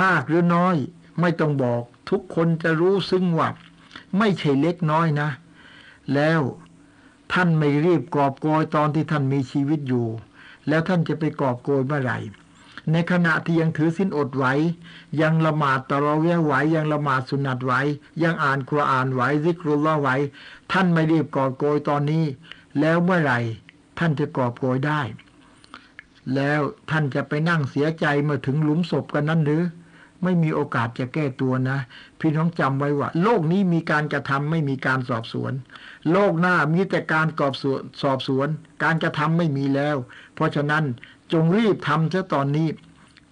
มากหรือน้อยไม่ต้องบอกทุกคนจะรู้ซึ่งว่าไม่ใช่เล็กน้อยนะแล้วท่านไม่รีบกอบโกยตอนที่ท่านมีชีวิตอยู่แล้วท่านจะไปกอบโกยเมื่อไหร่ในขณะที่ยังถือศีลอดไหวยังละหมาดตะเราะเวียห์ไหวยังละหมาดสุนัตไหวยังอ่านกุรอานไหวซิกรุลลอฮ์ไหวท่านไม่รีบกอบโกยตอนนี้แล้วเมื่อไหร่ท่านจะกอบโกยได้แล้วท่านจะไปนั่งเสียใจเมื่อถึงหลุมศพกันนั้นหรือไม่มีโอกาสจะแก้ตัวนะพี่น้องจำไว้ว่าโลกนี้มีการกระทำไม่มีการสอบสวนโลกหน้ามีแต่การกอบสวนสอบสวนการกระทำไม่มีแล้วเพราะฉะนั้นจงรีบทำเสียตอนนี้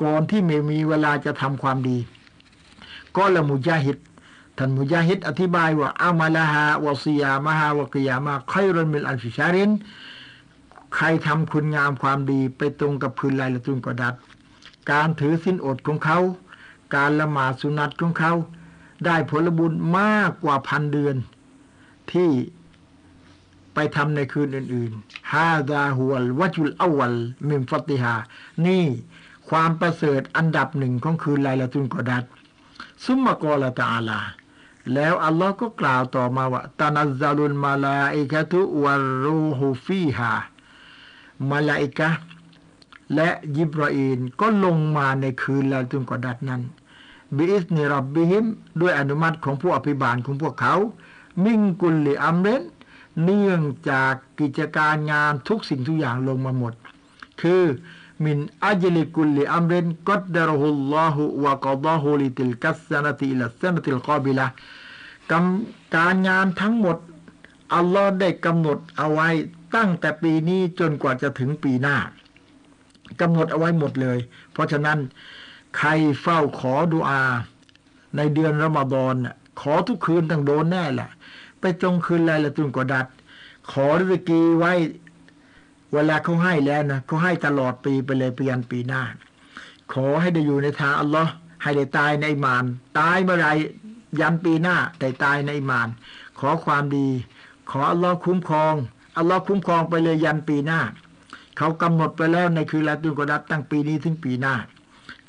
ก่อนที่ไม่มีเวลาจะทำความดีก็ละมุญาฮิดท่านมุญาฮิดอธิบายว่าอามาลาฮาวะซิยามะฮาวะกิยามะไครุนมินอัลฟิชารินใครทำคุณงามความดีไปตรงกับคืนไลละตุลกอดัรการถือศีลอดของเขาการละหมาดสุนัตของเขาได้ผลบุญมากกว่าพันเดือนที่ไปทำในคืนอื่นๆฮาซาฮุลวัจุลอวัลมินฟัติฮานี่ความประเสริฐอันดับหนึ่งของคืนไลละตุลกอดัรซุมมะกอละตะอาลาแล้วอัลลอฮ์ก็กล่าวต่อมาว่าตะนัซซะลุลมะลาอิกะตุวัรรูฮุฟีฮามะลาอิกะห์และญิบรออีลก็ลงมาในคืนไลละตุลกอดัรนั้นบิอิซนิร็อบบิฮิมด้วยอนุมัติของผู้อภิบาลของพวกเขามินกุลลิอัมรินเนื่องจากกิจการงานทุกสิ่งทุกอย่างลงมาหมดคือมินอัจลิกุลลิอัมรินกัดดะรอฮุลลอฮุวะกอฎอฮุลิติลกัสซะนะติอิลาซะนะติลกอบิละห์การงานทั้งหมดอัลลอฮ์ได้กำหนดเอาไว้ตั้งแต่ปีนี้จนกว่าจะถึงปีหน้ากำหนดเอาไว้หมดเลยเพราะฉะนั้นใครเฝ้าขอดุอาในเดือนรอมฎอนขอทุกคืนทั้งโดนแน่แหละไปตรงคืนไลละตุลกอดัรขอริสกีไว้เวลาเขาให้แล้วนะเขาให้ตลอดปีไปเลยเปลี่ยนปีหน้าขอให้ได้อยู่ในทางอัลลอฮ์ให้ได้ตายในอิหม่านตายเมื่อไรยันปีหน้าได้ตายในอิหม่านขอความดีขออัลลอฮ์คุ้มครองอัลลอฮ์คุ้มครองไปเลยยันปีหน้าเขากำหนดไปแล้วในคืนไลละตุลกอดัรตั้งปีนี้ถึงปีหน้า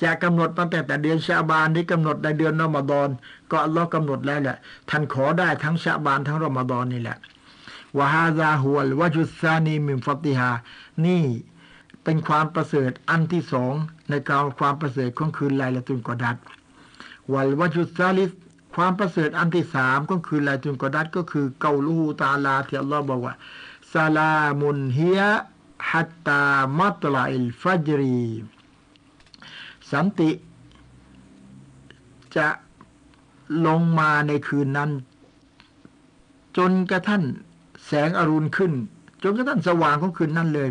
จะกำหนดตั้งแต่แต่เดือนชะบานที่กำหนดในเดือนรอมฎอนก็อัลลอฮ์กำหนดแล้วแหละท่านขอได้ทั้งชะบานทั้งรอมฎอนนี่แหละวะฮาซาฮุลวะจุซานีมินฟัติฮานี่เป็นความประเสริฐอันที่สองในการความประเสริฐของคืนไลละตุลกอดัรวัลวะจุซาลิสความประเสริฐอันที่สามของคืนไลละตุลกอดัรก็คือเกาลูฮูตาลาที่อัลลอฮ์บอกว่าซาลามุนฮิยะฮัตตามัตลาอิลฟัจรีสันติจะลงมาในคืนนั้นจนกระทั่งแสงอรุณขึ้นจนกระทั่งสว่างของคืนนั้นเลย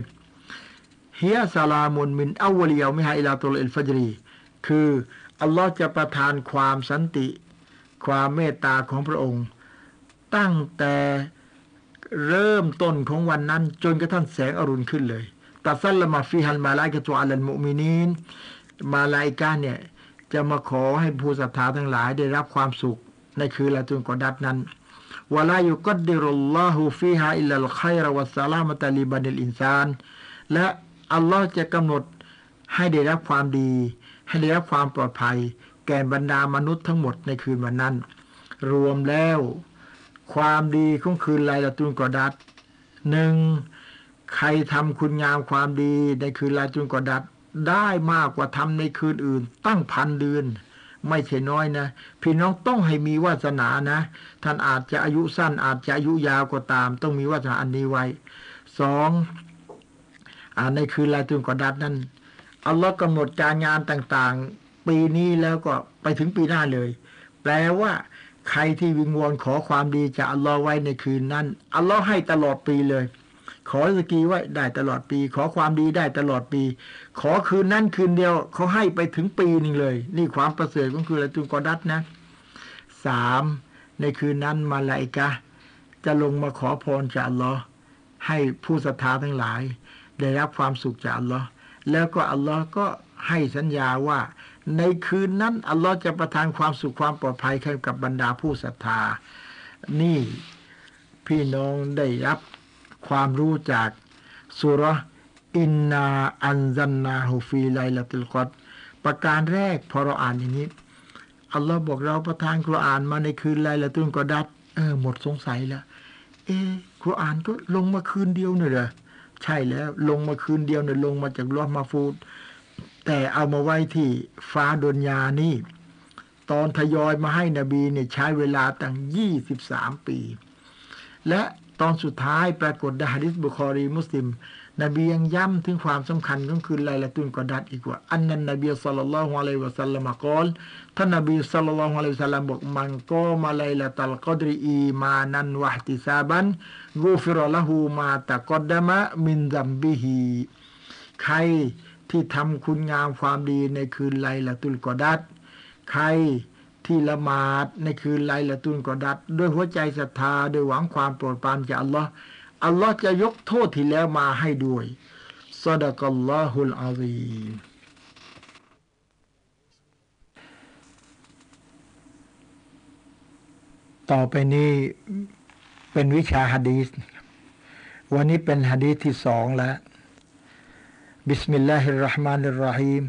เฮียซาลามุนมินอัววะลิยอมิฮาอิลาตุลอิลฟัจรีคืออัลลอฮ์จะประทานความสันติความเมตตาของพระองค์ตั้งแต่เริ่มต้นของวันนั้นจนกระทั่งแสงอรุณขึ้นเลยตัสลมะฟีฮัลมาลาอิกะตุอัลลมุอ์มินีนมาลาอิกะห์เนี่ยจะมาขอให้ผู้ศรัทธาทั้งหลายได้รับความสุขในคืนไลละตุลกอดัรนั้นวะลายุกัดดิรุลลอฮุฟีฮาอิลลัลค็อยรวัสสะลามะตะลิบันิลอินซานและอัลลอฮ์จะกำหนดให้ได้รับความดีให้ได้รับความปลอดภัย แก่บรรดามนุษย์ทั้งหมดในคืนวันนั้นรวมแล้วความดีของคืนไลลาตุลกอดัรหนึ่งใครทำคุณงามความดีในคืนไลลาตุลกอดัรได้มากกว่าทำในคืนอื่นตั้งพันเดือนไม่ใช่น้อยนะพี่น้องต้องให้มีวาสนานะท่านอาจจะอายุสั้นอาจจะอายุยาวก็ตามต้องมีวาสนาอันนี้ไว้สองในคืนไลลาตุลกอดัรนั้นอัลลอฮ์กำหนดการงานต่างๆปีนี้แล้วก็ไปถึงปีหน้าเลยแปลว่าใครที่วิงวอนขอความดีจากอัลลอฮ์ไว้ในคืนนั้นอัลลอฮ์ให้ตลอดปีเลยขอสกีไว้ได้ตลอดปีขอความดีได้ตลอดปีขอคืนนั้นคืนเดียวเขาให้ไปถึงปีหนึ่งเลยนี่ความประเสริฐของคือไลลาตุลกอดัรนะสามในคืนนั้นมาลาอิกะห์จะลงมาขอพรจากอัลลอฮ์ให้ผู้ศรัทธาทั้งหลายได้รับความสุขจากอัลลอฮ์แล้วก็อัลลอฮ์ก็ให้สัญญาว่าในคืนนั้นอัลลอฮ์จะประทานความสุขความปลอดภัยให้กับบรรดาผู้ศรัทธานี่พี่น้องได้รับความรู้จากซูเราะห์อินนาอันซัลนาฮูฟีไลลาติลกอดร์ประการแรกพอเราอ่านอย่างนี้อัลลอฮ์บอกเราประทานกุรอานมาในคืนไลลาตุลกอดัรเออหมดสงสัยแล้วเออกุรอานก็ลงมาคืนเดียวเนี่ยเหรอใช่แล้วลงมาคืนเดียวเนี่ยลงมาจากลอฮ์มาฟูดแต่เอามาไว้ที่ฟ้าดุนยานี่ตอนทยอยมาให้นบีเนี่ยใช้เวลาตั้งยี่สิบสามปีและตอนสุดท้ายปรากฏในหะดีษบุคอรีมุสลิมนบียังย้ำถึงความสำคัญของคืนไลลาตุลกอดัรอีกว่าอันนั้นนบีศ็อลลัลลอฮุอะลัยฮิวะซัลลัมกล่าวท่านนบีศ็อลลัลลอฮุอะลัยฮิวะซัลลัมบอกมันกอมะไลลาตัลกอดรอีมานันวะอิห์ติซาบันกุฟิรละฮูมาตะกอดดะมะมินซัมบิฮีใครที่ทำคุณงามความดีในคืนไลลาตุลกอดัรใครที่ละหมาดในคืนไลลาตุลกอดัรด้วยหัวใจศรัทธาโดยหวังความโปรดปรานจากอัลลอฮ์อัลลอฮ์จะยกโทษที่แล้วมาให้ด้วยซอดะกัลลอฮุลอาซีมต่อไปนี้เป็นวิชาหะดีษวันนี้เป็นหะดีษที่สองแล้วบิสมิลลาฮิรเราะห์มานิรเราะฮีม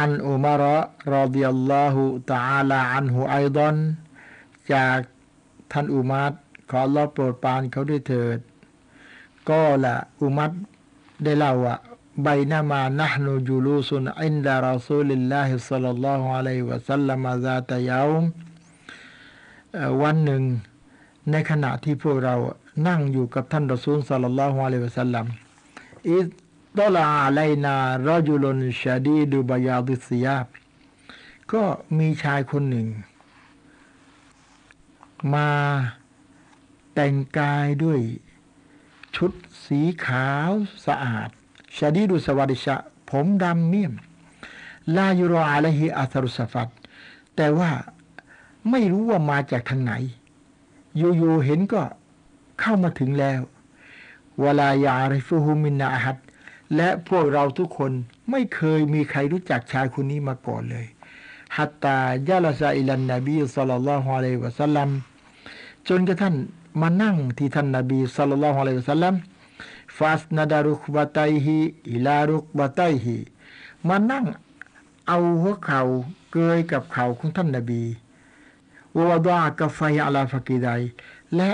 อันอุมาระรอฎิยัลลอฮุตะอาลาอันฮุอัยฎอนจากท่านอุมัรขออัลเลาะห์โปรดปรานเขาด้วยเถิดก็ละอุมัรได้เล่าว่าไบนะมานะห์นูจูลูซุนอินดะรอซูลิลลาฮิศ็อลลัลลอฮุอะลัยฮิวะซัลลัมซาตะยอมวันหนึ่งในขณะที่พวกเรานั่งอยู่กับท่านรอซูลศ็อลลัลลอฮุอะลัยฮิวะซัลลัมอิตอลาอะลัยนารอจุลุนชะดีดุบะยาดิสซิยาบก็มีชายคนหนึ่งมาแต่งกายด้วยชุดสีขาวสะอาดชะดีดุสวาดิชะผมดำเมี่ยมลายุรออะลัยฮิอัสรุสฟัดแต่ว่าไม่รู้ว่ามาจากทางไหนอยู่ๆเห็นก็เข้ามาถึงแล้ววะลายะอาริฟุฮุมินนาอะฮัดและพวกเราทุกคนไม่เคยมีใครรู้จักชายคนนี้มาก่อนเลยฮัตตายะละซาอิลันนบีศ็อลลัลลอฮุอะลัยฮิวะซัลลัมจนกระทั่งมานั่งที่ท่านนบีศ็อลลัลลอฮุอะลัยฮิวะซัลลัมฟาสนะดารุกบะตัยฮิอิลารุกบะตัยฮิมานั่งเอาหัวเข่าเกยกับเข่าของท่านนบีวะวะฎออะกัฟฟัยอะลาฟะกิดัยและ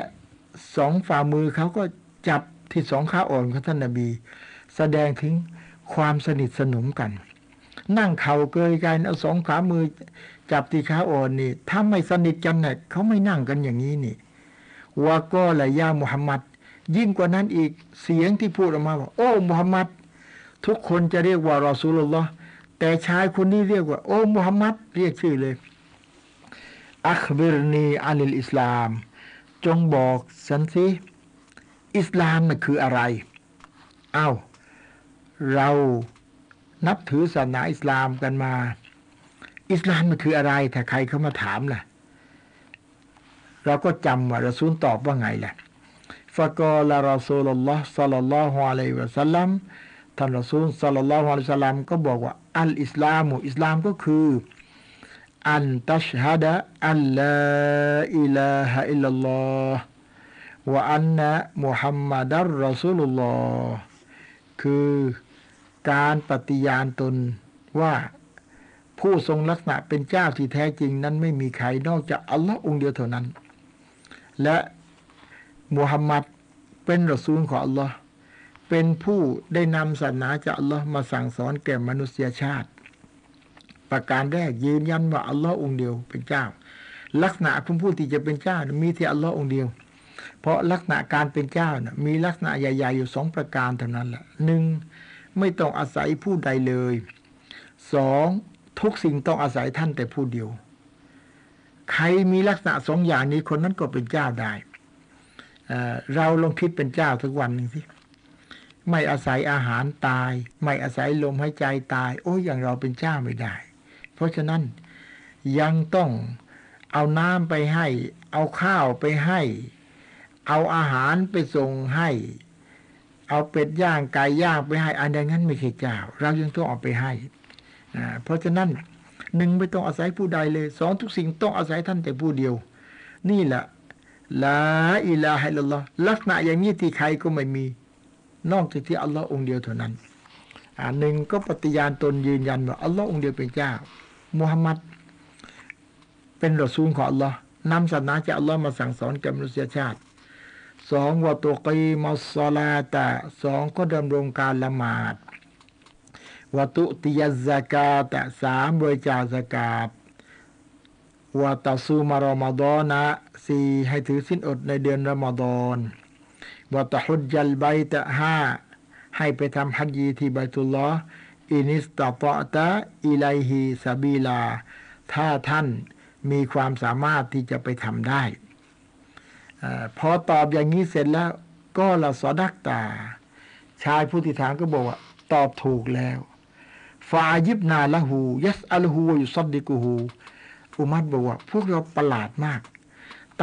สองฝ่ามือเขาก็จับที่สองขาอ่อนของท่านนบีแสดงถึงความสนิทสนมกันนั่งเข่าเกยกันเอาสองขามือจับที่ขาอ่อนนี่ถ้าไม่สนิทกันเนี่ยเขาไม่นั่งกันอย่างนี้นี่วะก็ละยามุฮัมมัดยิ่งกว่านั้นอีกเสียงที่พูดออกมาว่าโอ้มุฮัมมัดทุกคนจะเรียกว่ารอซูลุลลอฮ์แต่ชายคนนี้เรียกว่าโอ้มุฮัมมัดเรียกชื่อเลยอัคบิรนีอันิลอิสลามจงบอกฉันสิอิสลามน่ะคืออะไรอ้าวเรานับถือศาสนาอิสลามกันมาอิสลามมันคืออะไรถ้าใครเข้ามาถามล่ะเราก็จำว่ารอซูลตอบว่าไงล่ะฟะกอละรอซูลุลลอฮ์ศ็อลลัลลอฮุอะลัยฮิวะซัลลัมท่านรอซูลศ็อลลัลลอฮุอะลัยฮิวะซัลลัมก็บอกว่าอัลอิสลามุอิสลามก็คืออันตัชฮะดะอัลลาอิลาฮะอิลลัลลอฮ์วะอันนะมุฮัมมัดอัรรอซูลุลลอฮ์คือการปฏิญาณตนว่า ผู้ทรงลักษณะเป็นเจ้าที่แท้จริงนั้นไม่มีใครนอกจากอัลลอฮ์องค์เดียวเท่านั้นและมุฮัมมัดเป็นรอซูลของอัลลอฮ์เป็นผู้ได้นำศาสนาจากอัลลอฮ์มาสั่งสอนแก่มนุษยชาติประการแรกยืนยันว่าอัลลอฮ์องค์เดียวเป็นเจ้าลักษณะของผู้ที่จะเป็นเจ้ามีที่อัลลอฮ์องค์เดียวเพราะลักษณะการเป็นเจ้านะมีลักษณะใหญ่ๆอยู่สองประการเท่านั้นแหละหนึ่งไม่ต้องอาศัยผู้ใดเลยสองทุกสิ่งต้องอาศัยท่านแต่ผู้เดียวใครมีลักษณะสองอย่างนี้คนนั้นก็เป็นเจ้าได้เราลองคิดเป็นเจ้าสักวันหนึ่งสิไม่อาศัยอาหารตายไม่อาศัยลมหายใจตายโอ้ยอย่างเราเป็นเจ้าไม่ได้เพราะฉะนั้นยังต้องเอาน้ำไปให้เอาข้าวไปให้เอาอาหารไปส่งให้เอาเป็ดย่างไก่ย่างไปให้อันใดงั้นไม่ใช่เจ้าเรายังต้องเอาไปให้เพราะฉะนั้นหนึ่งไม่ต้องอาศัยผู้ใดเลยสองทุกสิ่งต้องอาศัยท่านแต่ผู้เดียวนี่แหละลาอิลาฮะอิลลัลลอฮ์ลักษณะอย่างนี้ที่ใครก็ไม่มีนอกจากที่อัลลอฮ์องค์เดียวเท่านั้นหนึ่งก็ปฏิญาณตนยืนยันว่าอัลลอฮ์องค์เดียวเป็นเจ้ามุฮัมมัดเป็นรอซูลของอัลลอฮ์นำศาสนาจากอัลลอฮ์มาสั่งสอนแก่มนุษยชาติสองวะตุกีมัสซอลาตะสองก็ดำรงการละหมาดวะตุติยะซะกาตะสามบริจาคซะกาตวะตัซูมะรอมฎอนะสี่ให้ถือศีลอดในเดือนรอมฎอนวะตะฮุจญัลบัยตะห้าให้ไปทำฮัจญีที่บัยตุลลอฮ์อินิสตะตอตะอิไลฮิซะบีลาถ้าท่านมีความสามารถที่จะไปทำได้พอตอบอย่างนี้เสร็จแล้วก็ละซอดักตาชายผู้ที่ถามก็บอกว่าตอบถูกแล้วฟายิบนาละหูยัสอัลหูอยู่ซัดดิกูหูอุมัดบอกว่าพวกเราประหลาดมาก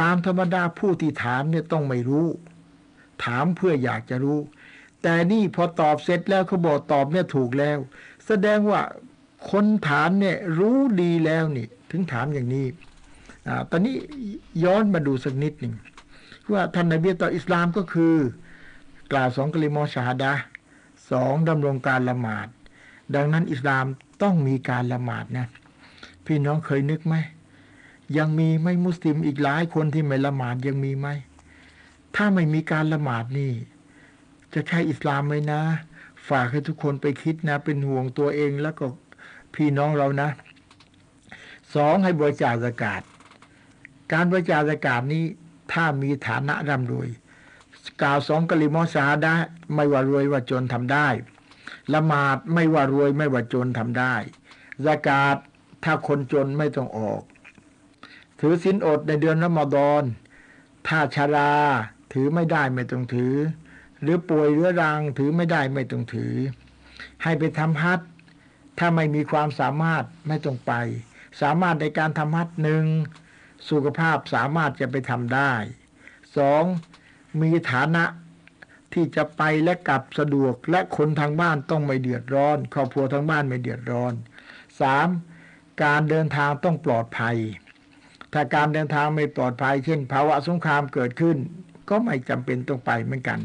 ตามธรรมดาผู้ที่ถามเนี่ยต้องไม่รู้ถามเพื่ออยากจะรู้แต่นี่พอตอบเสร็จแล้วเขาบอกตอบเนี่ยถูกแล้วแสดงว่าคนถามเนี่ยรู้ดีแล้วนี่ถึงถามอย่างนี้ตอนนี้ย้อนมาดูสักนิดหนึ่งว่าท่านนบีต่ออิสลามก็คือกล่าวสองกะลิมอชฮาดะห์สองดำรงการละหมาดดังนั้นอิสลามต้องมีการละหมาดนะพี่น้องเคยนึกไหมยังมีไม่มุสลิมอีกหลายคนที่ไม่ละหมาดยังมีไหมถ้าไม่มีการละหมาดนี่จะใช่อิสลามไหมนะฝากให้ทุกคนไปคิดนะเป็นห่วงตัวเองแล้วก็พี่น้องเรานะสองให้บริจาคซะกาตการบริจาคซะกาตนี้ถ้ามีฐานะร่ำรวยกล่าวสองกะลิมอชฮาดะห์ไม่ว่ารวยว่าจนทำได้ละหมาดไม่ว่ารวยไม่ว่าจนทำได้ซะกาตถ้าคนจนไม่ต้องออกถือศีลอดในเดือนรอมฎอนถ้าชราถือไม่ได้ไม่ต้องถือหรือป่วยเรื้อรังถือไม่ได้ไม่ต้องถือให้ไปทำฮัจญ์ถ้าไม่มีความสามารถไม่ต้องไปสามารถในการทำฮัจญ์หนึ่งสุขภาพสามารถจะไปทำได้สองมีฐานะที่จะไปและกลับสะดวกและคนทางบ้านต้องไม่เดือดร้อนครอบครัวทางบ้านไม่เดือดร้อนสามการเดินทางต้องปลอดภัยถ้าการเดินทางไม่ปลอดภัยเช่นภาวะสงครามเกิดขึ้นก็ไม่จำเป็นต้องไปเหมือนกัน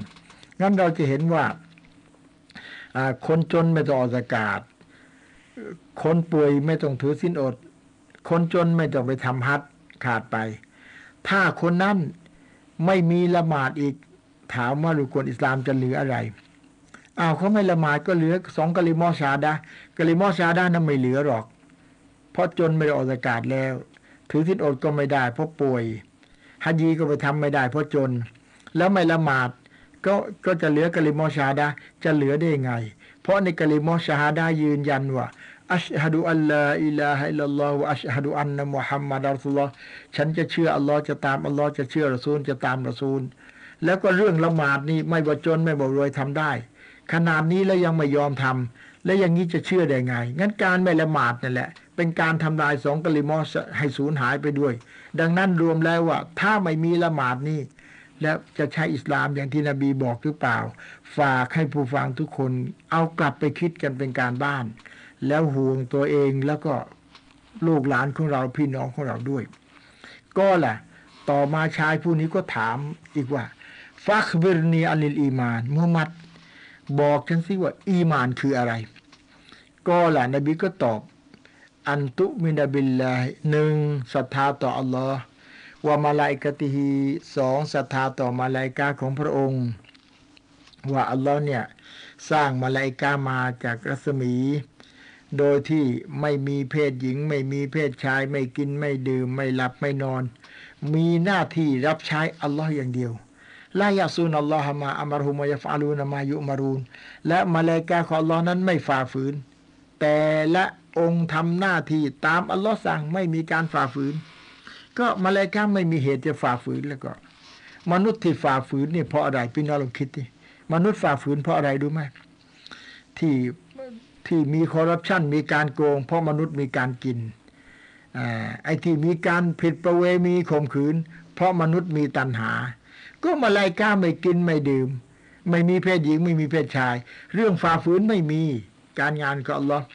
งั้นเราจะเห็นว่าคนจนไม่ต้องออกอากาศคนป่วยไม่ต้องถือศีลอดคนจนไม่ต้องไปทำฮัจญ์ขาดไปถ้าคนนั้นไม่มีละหมาดอีกถามว่าลูกคนอิสลามจะเหลืออะไรอ้าวเขาไม่ละหมาดก็เหลือสองกะลิมอชาดะกะลิมอชาดะนั้นไม่เหลือหรอกเพราะจนไม่ได้ออกอากาศแล้วถือศีลอดก็ไม่ได้เพราะป่วยฮัจญีก็ไปทำไม่ได้เพราะจนแล้วไม่ละหมาดก็ก็จะเหลือกะลิมอชาดะจะเหลือได้ไงเพราะในกะลิมอชาดะยืนยันว่าอัชฮะดูอัลลอฮ์อิลาฮะอิลลัลลอฮ์อัชฮะดูอันนะมุฮัมมัดอัลลอฮ์ฉันจะเชื่ออัลลอฮ์จะตามอัลลอฮ์จะเชื่อรอซูลจะตามรอซูลแล้วก็เรื่องละหมาดนี่ไม่บ่จนไม่บ่รวยทำได้ขนาดนี้แล้วยังไม่ยอมทำและอย่างนี้จะเชื่อได้ไงงั้นการไม่ละหมาดนั่นแหละเป็นการทำลายสองกะลิมอให้สูญหายไปด้วยดังนั้นรวมแล้วว่าถ้าไม่มีละหมาดนี่แล้วจะใช้อิสลามอย่างที่นบีบอกหรือเปล่าฝากให้ผู้ฟังทุกคนเอากลับไปคิดกันเป็นการบ้านแล้วห่วงตัวเองแล้วก็ลูกหลานของเราพี่น้องของเราด้วยก็แหละต่อมาชายผู้นี้ก็ถามอีกว่าฟักบิรนีอัลลิลอีมานมุฮัมมัดบอกฉันสิว่าอีมานคืออะไรก็แหละนบีก็ตอบ อันตุมินบิลลาฮิหนึ่งศรัทธาต่ออัลลอฮ์วะมะลาอิกะติฮิสองศรัทธาต่อมะลาอิกะของพระองค์ว่าอัลลอฮ์เนี่ยสร้างมะลาอิกะมาจากรัศมีโดยที่ไม่มีเพศหญิงไม่มีเพศชายไม่กินไม่ดื่มไม่หลับไม่นอนมีหน้าที่รับใช้อัลลอฮ์อย่างเดียวลายาซูนัลลอฮะมาอัมรฮุมายฟาลูนมายุมารูนและมะลาอิกะของอัลลอฮ์นั้นไม่ฝ่าฝืนแต่ละองค์ทำหน้าที่ตามอัลลอฮ์สั่งไม่มีการฝ่าฝืนก็มะลาอิกะไม่มีเหตุจะฝ่าฝืนแล้วก็มนุษย์ที่ฝ่าฝืนนี่เพราะอะไรพี่น้องลองคิดดิมนุษย์ฝ่าฝืนเพราะอะไรดูไหมที่ที่มีคอร์รัปชันมีการโกงเพราะมนุษย์มีการกินอ่าไอ้ที่มีการผิดประเวณีข่มขืนเพราะมนุษย์มีตัณหาก็มะลาอิกะไม่กินไม่ดื่มไม่มีเพศหญิงไม่มีเพศชายเรื่องฝ่าฝืนไม่มีการงานของอัลลอฮ์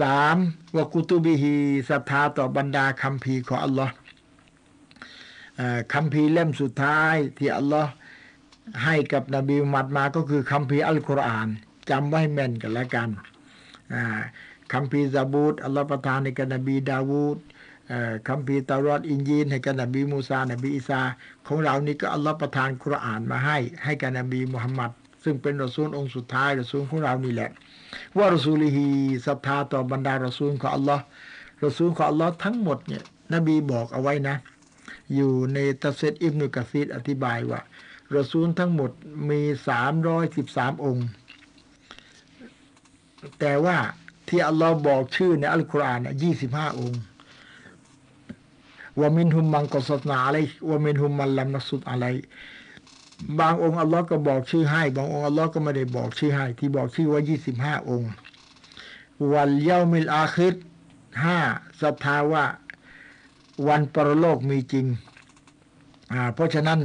สามวะกุตุบิฮีศรัทธาต่อบรรดาคัมภีร์ของอัลลอฮ์คัมภีร์เล่มสุดท้ายที่อัลลอฮ์ให้กับนบีมุฮัมมัดมาก็คือคัมภีร์อัลกุรอานจำไว้แม่นกันแล้วกันคัมภีร์ซาบูตอัลลอฮ์ประทานให้กับนบีดาวูดคัมภีร์ตารอดอินยีนให้กับนบีมูซานบีอิสาของเรานี่ก็อัลลอฮ์ประทานกุรอานมาให้ให้กับนบีมุฮัมมัดซึ่งเป็นรอซูลองค์สุดท้ายรอซูลของเรานี่แหละว่ารอซูลิฮีศรัทธาต่อบรรดารอซูลของอัลลอฮ์รอซูลของอัลลอฮ์ทั้งหมดเนี่ยนบีบอกเอาไว้นะอยู่ในตัฟซีรอิบนุกะซีรอธิบายว่ารอซูลทั้งหมดมีสามร้อยสิบสามองค์แต่ว่าที่อัลลอฮ์บอกชื่อในอัลกุรอานเนี่ยยี่สิบห้าองค์วะมินฮุมมังกอซัดนาอะลัยวะมินฮุมมัลลัมนัสซุดอะลัยบางองค์อัลลอฮ์ก็บอกชื่อให้บางองค์อัลลอฮ์ก็ไม่ได้บอกชื่อให้ที่บอกชื่อว่ายี่สิบห้าองค์วันเยามิลอาคิรห้าศรัทธาว่าวันปรโลกมีจริงอ่าเพราะฉะนั้น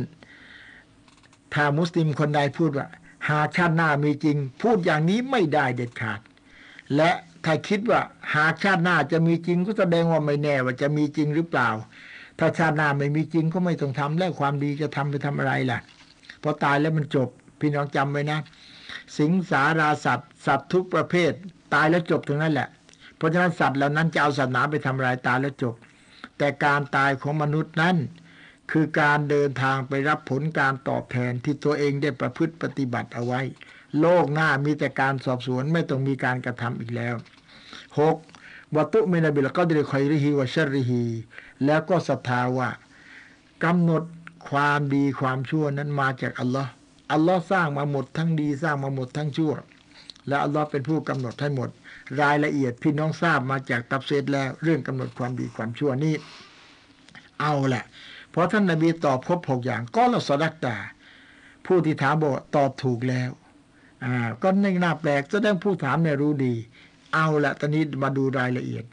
ถ้ามุสลิมคนใดพูดว่าหากชาติหน้ามีจริงพูดอย่างนี้ไม่ได้เด็ดขาดและถ้าคิดว่าหากชาติหน้าจะมีจริงก็แสดงว่าไม่แน่ว่าจะมีจริงหรือเปล่าถ้าชาติหน้าไม่มีจริงก็ไม่ต้องทำแล้วความดีจะทำไปทำอะไรล่ะพอตายแล้วมันจบพี่น้องจำไว้นะสิงสาราสัตว์สัตว์ทุกประเภทตายแล้วจบถึงนั้นแหละเพราะฉะนั้นสัตว์เหล่านั้นจะเอาศาสนาไปทำลายตายแล้วจบแต่การตายของมนุษย์นั้นคือการเดินทางไปรับผลการตอบแทนที่ตัวเองได้ประพฤติปฏิบัติเอาไว้โลกหน้ามีแต่การสอบสวนไม่ต้องมีการกระทำอีกแล้วหกวัตุมินบิลกอดริคอยริฮีวะชัรริฮีแล้วก็ศรัทธาว่ากำหนดความดีความชั่วนั้นมาจากอัลลอฮ์อัลลอฮ์สร้างมาหมดทั้งดีสร้างมาหมดทั้งชั่วและอัลลอฮ์เป็นผู้กำหนดให้หมดรายละเอียดพี่น้องทราบมาจากตัฟซีรแล้วเรื่องกำหนดความดีความชั่วนี่เอาแหละเพราะท่านนบีตอบครบหกอย่างก็ละซอดักตาผู้ที่ถามบอกตอบถูกแล้วอ่าก็น่าแปลกแสดงผู้ถามเนี่ยรู้ดีเอาละตอนนี้มาดูรายละเอียด